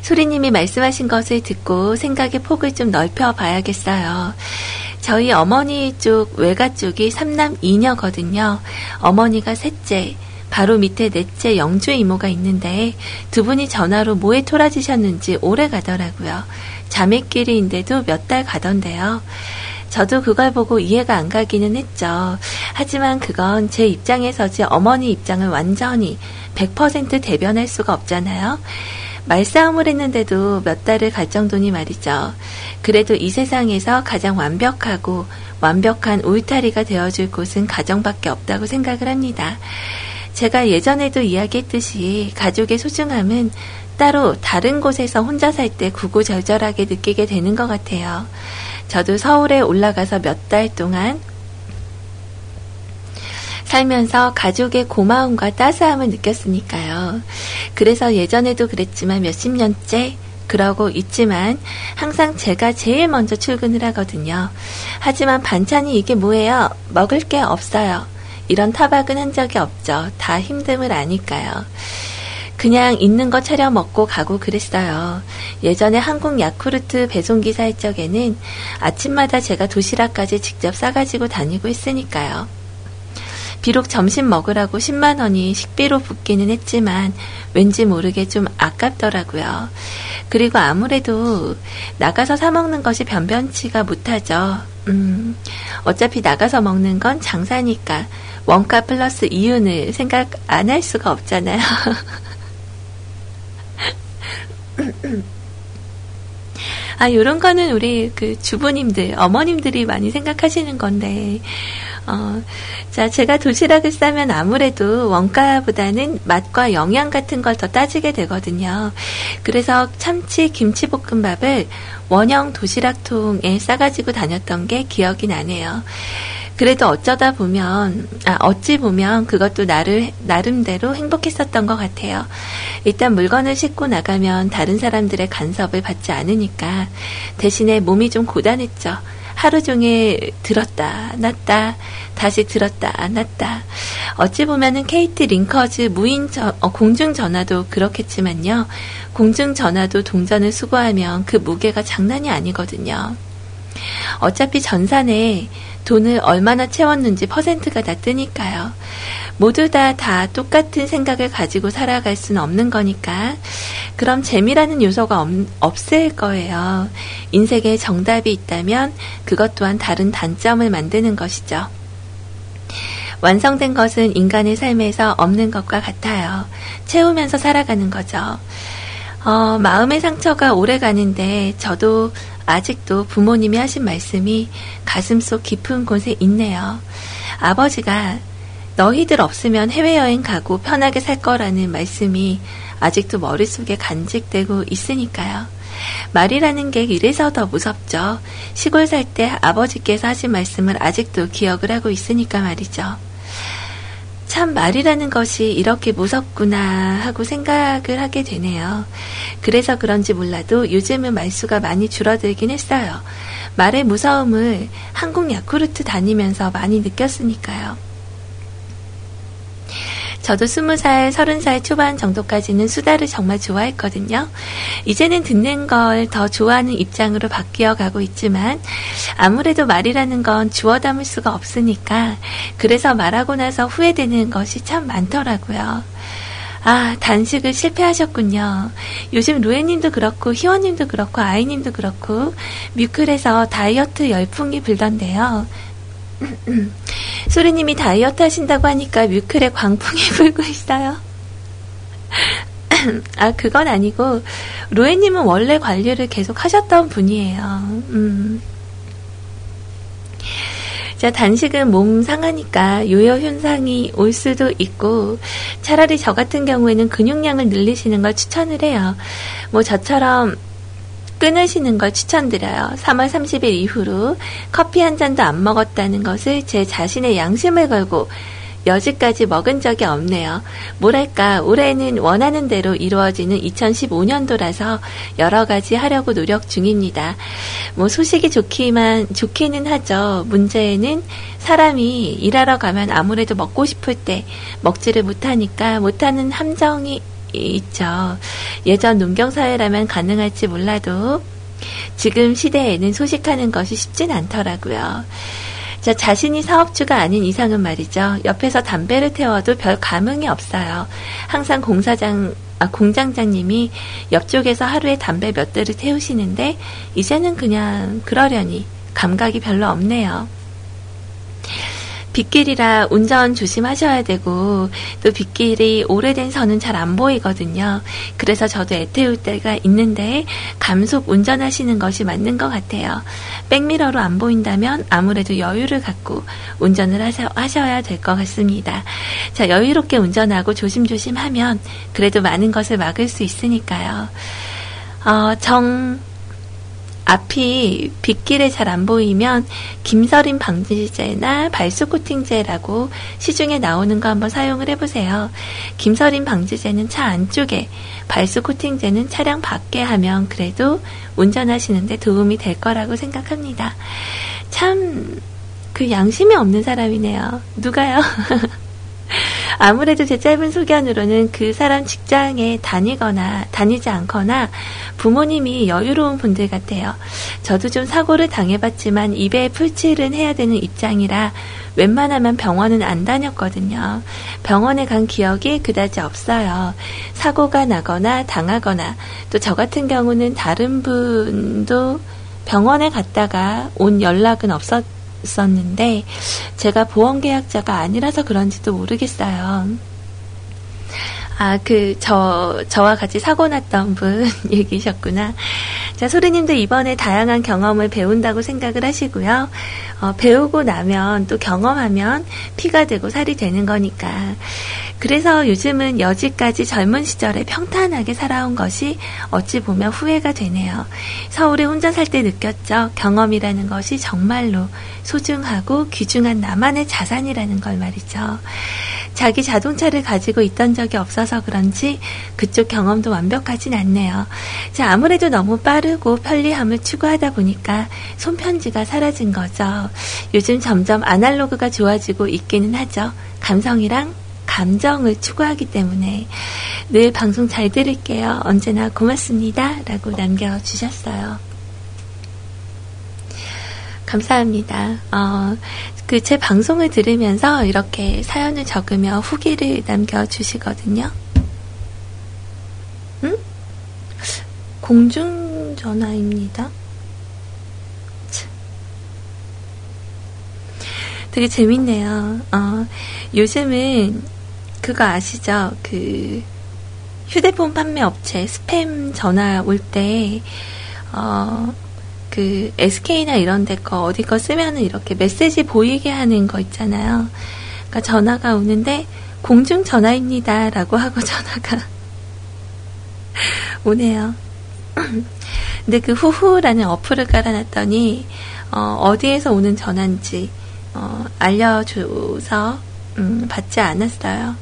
소리님이 말씀하신 것을 듣고 생각의 폭을 좀 넓혀봐야겠어요. 저희 어머니 쪽 외가 쪽이 3남 2녀거든요. 어머니가 셋째, 바로 밑에 넷째 영주 이모가 있는데 두 분이 전화로 뭐에 토라지셨는지 오래 가더라고요. 자매끼리인데도 몇 달 가던데요. 저도 그걸 보고 이해가 안 가기는 했죠. 하지만 그건 제 입장에서지 어머니 입장을 완전히 100% 대변할 수가 없잖아요. 말싸움을 했는데도 몇 달을 갈 정도니 말이죠. 그래도 이 세상에서 가장 완벽하고 완벽한 울타리가 되어줄 곳은 가정밖에 없다고 생각을 합니다. 제가 예전에도 이야기했듯이 가족의 소중함은 따로 다른 곳에서 혼자 살 때 구구절절하게 느끼게 되는 것 같아요. 저도 서울에 올라가서 몇 달 동안 살면서 가족의 고마움과 따스함을 느꼈으니까요. 그래서 예전에도 그랬지만 몇십 년째 그러고 있지만 항상 제가 제일 먼저 출근을 하거든요. 하지만 반찬이 이게 뭐예요? 먹을 게 없어요. 이런 타박은 한 적이 없죠. 다 힘듦을 아니까요. 그냥 있는 거 차려 먹고 가고 그랬어요. 예전에 한국 야쿠르트 배송기사 할 적에는 아침마다 제가 도시락까지 직접 싸가지고 다니고 했으니까요. 비록 점심 먹으라고 10만 원이 식비로 붙기는 했지만 왠지 모르게 좀 아깝더라고요. 그리고 아무래도 나가서 사 먹는 것이 변변치가 못하죠. 어차피 나가서 먹는 건 장사니까 원가 플러스 이윤을 생각 안 할 수가 없잖아요. 아, 요런 거는 우리 그 주부님들, 어머님들이 많이 생각하시는 건데, 자, 제가 도시락을 싸면 아무래도 원가보다는 맛과 영양 같은 걸 더 따지게 되거든요. 그래서 참치 김치볶음밥을 원형 도시락통에 싸가지고 다녔던 게 기억이 나네요. 그래도 어찌 보면 그것도 나름대로 행복했었던 것 같아요. 일단 물건을 싣고 나가면 다른 사람들의 간섭을 받지 않으니까 대신에 몸이 좀 고단했죠. 하루 종일 들었다 놨다 다시 들었다 놨다. 어찌 보면은 KT 링커즈 공중전화도 그렇겠지만요. 공중전화도 동전을 수거하면 그 무게가 장난이 아니거든요. 어차피 전산에 돈을 얼마나 채웠는지 퍼센트가 다 뜨니까요. 모두 다 똑같은 생각을 가지고 살아갈 수는 없는 거니까 그럼 재미라는 요소가 없을 거예요. 인생에 정답이 있다면 그것 또한 다른 단점을 만드는 것이죠. 완성된 것은 인간의 삶에서 없는 것과 같아요. 채우면서 살아가는 거죠. 마음의 상처가 오래 가는데 저도 아직도 부모님이 하신 말씀이 가슴속 깊은 곳에 있네요. 아버지가 너희들 없으면 해외여행 가고 편하게 살 거라는 말씀이 아직도 머릿속에 간직되고 있으니까요. 말이라는 게 이래서 더 무섭죠. 시골 살 때 아버지께서 하신 말씀을 아직도 기억을 하고 있으니까 말이죠. 참 말이라는 것이 이렇게 무섭구나 하고 생각을 하게 되네요. 그래서 그런지 몰라도 요즘은 말수가 많이 줄어들긴 했어요. 말의 무서움을 한국 야쿠르트 다니면서 많이 느꼈으니까요. 저도 20살, 30살 초반 정도까지는 수다를 정말 좋아했거든요. 이제는 듣는 걸 더 좋아하는 입장으로 바뀌어 가고 있지만 아무래도 말이라는 건 주워 담을 수가 없으니까 그래서 말하고 나서 후회되는 것이 참 많더라고요. 아, 단식을 실패하셨군요. 요즘 로예님도 그렇고 희원님도 그렇고 아이님도 그렇고 뮤클에서 다이어트 열풍이 불던데요. 소리님이 다이어트 하신다고 하니까 뮤클에 광풍이 불고 있어요. 아, 그건 아니고 로예님은 원래 관리를 계속 하셨던 분이에요. 자, 단식은 몸 상하니까 요요 현상이 올 수도 있고 차라리 저 같은 경우에는 근육량을 늘리시는 걸 추천을 해요. 뭐 저처럼 끊으시는 걸 추천드려요. 3월 30일 이후로 커피 한 잔도 안 먹었다는 것을 제 자신의 양심을 걸고 여지까지 먹은 적이 없네요. 뭐랄까 올해는 원하는 대로 이루어지는 2015년도라서 여러 가지 하려고 노력 중입니다. 뭐 소식이 좋기는 하죠. 문제는 사람이 일하러 가면 아무래도 먹고 싶을 때 먹지를 못하니까 못하는 함정이 있죠. 예전 농경사회라면 가능할지 몰라도 지금 시대에는 소식하는 것이 쉽진 않더라고요. 자, 자신이 사업주가 아닌 이상은 말이죠. 옆에서 담배를 태워도 별 감흥이 없어요. 항상 공장장님이 옆쪽에서 하루에 담배 몇 대를 태우시는데 이제는 그냥 그러려니 감각이 별로 없네요. 빗길이라 운전 조심하셔야 되고 또 빗길이 오래된 선은 잘 안 보이거든요. 그래서 저도 애태울 때가 있는데 감속 운전하시는 것이 맞는 것 같아요. 백미러로 안 보인다면 아무래도 여유를 갖고 운전을 하셔야 될 것 같습니다. 자, 여유롭게 운전하고 조심조심하면 그래도 많은 것을 막을 수 있으니까요. 앞이 빗길에 잘 안 보이면 김서림 방지제나 발수 코팅제라고 시중에 나오는 거 한번 사용을 해보세요. 김서림 방지제는 차 안쪽에, 발수 코팅제는 차량 밖에 하면 그래도 운전하시는데 도움이 될 거라고 생각합니다. 참 그 양심이 없는 사람이네요. 누가요? 아무래도 제 짧은 소견으로는 그 사람 직장에 다니거나 다니지 않거나 부모님이 여유로운 분들 같아요. 저도 좀 사고를 당해봤지만 입에 풀칠은 해야 되는 입장이라 웬만하면 병원은 안 다녔거든요. 병원에 간 기억이 그다지 없어요. 사고가 나거나 당하거나 또 저 같은 경우는 다른 분도 병원에 갔다가 온 연락은 없었는데 제가 보험계약자가 아니라서 그런지도 모르겠어요. 아, 저와 같이 사고 났던 분 얘기셨구나. 자, 소리님도 이번에 다양한 경험을 배운다고 생각을 하시고요. 배우고 나면 또 경험하면 피가 되고 살이 되는 거니까. 그래서 요즘은 여지까지 젊은 시절에 평탄하게 살아온 것이 어찌 보면 후회가 되네요. 서울에 혼자 살 때 느꼈죠. 경험이라는 것이 정말로 소중하고 귀중한 나만의 자산이라는 걸 말이죠. 자기 자동차를 가지고 있던 적이 없어서 그런지 그쪽 경험도 완벽하진 않네요. 자, 아무래도 너무 빠르고 편리함을 추구하다 보니까 손편지가 사라진 거죠. 요즘 점점 아날로그가 좋아지고 있기는 하죠. 감성이랑 감정을 추구하기 때문에. 늘 방송 잘 들을게요. 언제나 고맙습니다. 라고 남겨주셨어요. 감사합니다. 제 방송을 들으면서 이렇게 사연을 적으며 후기를 남겨주시거든요. 응? 공중전화입니다. 되게 재밌네요. 요즘은 그거 아시죠? 그 휴대폰 판매 업체 스팸 전화 올 때 그 SK나 이런 데 거 어디 거 쓰면은 이렇게 메시지 보이게 하는 거 있잖아요. 그러니까 전화가 오는데 공중 전화입니다 라고 하고 전화가 오네요. 근데 그 후후라는 어플을 깔아놨더니 어디에서 오는 전화인지 알려줘서 받지 않았어요.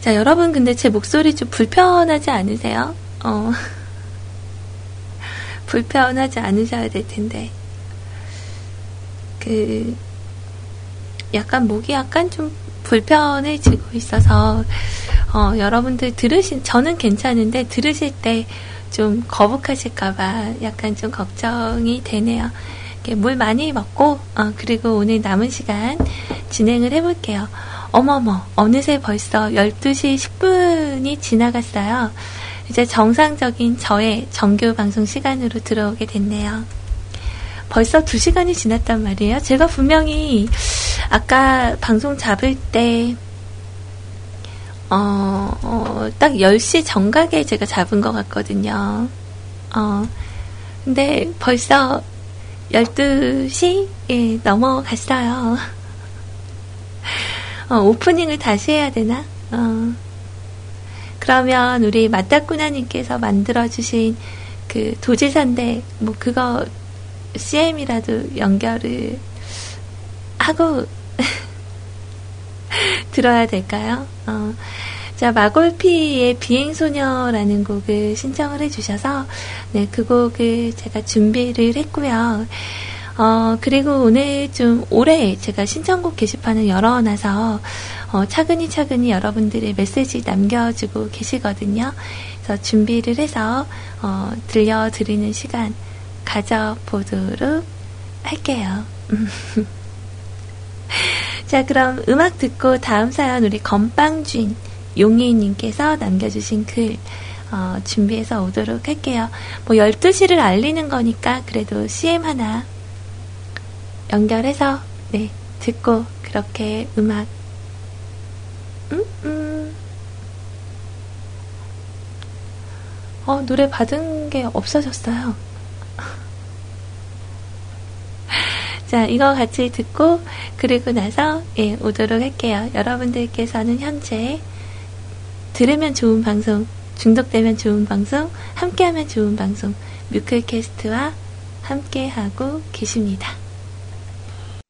자, 여러분 근데 제 목소리 좀 불편하지 않으세요? 불편하지 않으셔야 될 텐데. 약간 목이 약간 좀 불편해지고 있어서, 여러분들 저는 괜찮은데 들으실 때 좀 거북하실까봐 약간 좀 걱정이 되네요. 물 많이 먹고, 그리고 오늘 남은 시간 진행을 해볼게요. 어머머, 어느새 벌써 12시 10분이 지나갔어요. 이제 정상적인 저의 정규 방송 시간으로 들어오게 됐네요. 벌써 2시간이 지났단 말이에요. 제가 분명히 아까 방송 잡을 때 딱 10시 정각에 제가 잡은 것 같거든요. 근데 벌써 12시 넘어갔어요. 오프닝을 다시 해야 되나? 그러면 우리 맞다꾸나님께서 만들어주신 그 도지산대 뭐 그거 CM이라도 연결을 하고 들어야 될까요? 자, 마골피의 비행소녀라는 곡을 신청을 해주셔서 네, 그 곡을 제가 준비를 했고요. 그리고 오늘 좀 올해 제가 신청곡 게시판을 열어놔서 차근히 여러분들의 메시지 남겨주고 계시거든요. 그래서 준비를 해서 들려드리는 시간 가져보도록 할게요. 자, 그럼 음악 듣고 다음 사연 우리 건빵주인 용희님께서 남겨주신 글 준비해서 오도록 할게요. 뭐 12시를 알리는 거니까 그래도 CM 하나 연결해서 네 듣고 그렇게 음악 노래 받은 게 없어졌어요. 자, 이거 같이 듣고 그리고 나서 예, 오도록 할게요. 여러분들께서는 현재 들으면 좋은 방송, 중독되면 좋은 방송, 함께하면 좋은 방송 위클 캐스트와 함께하고 계십니다.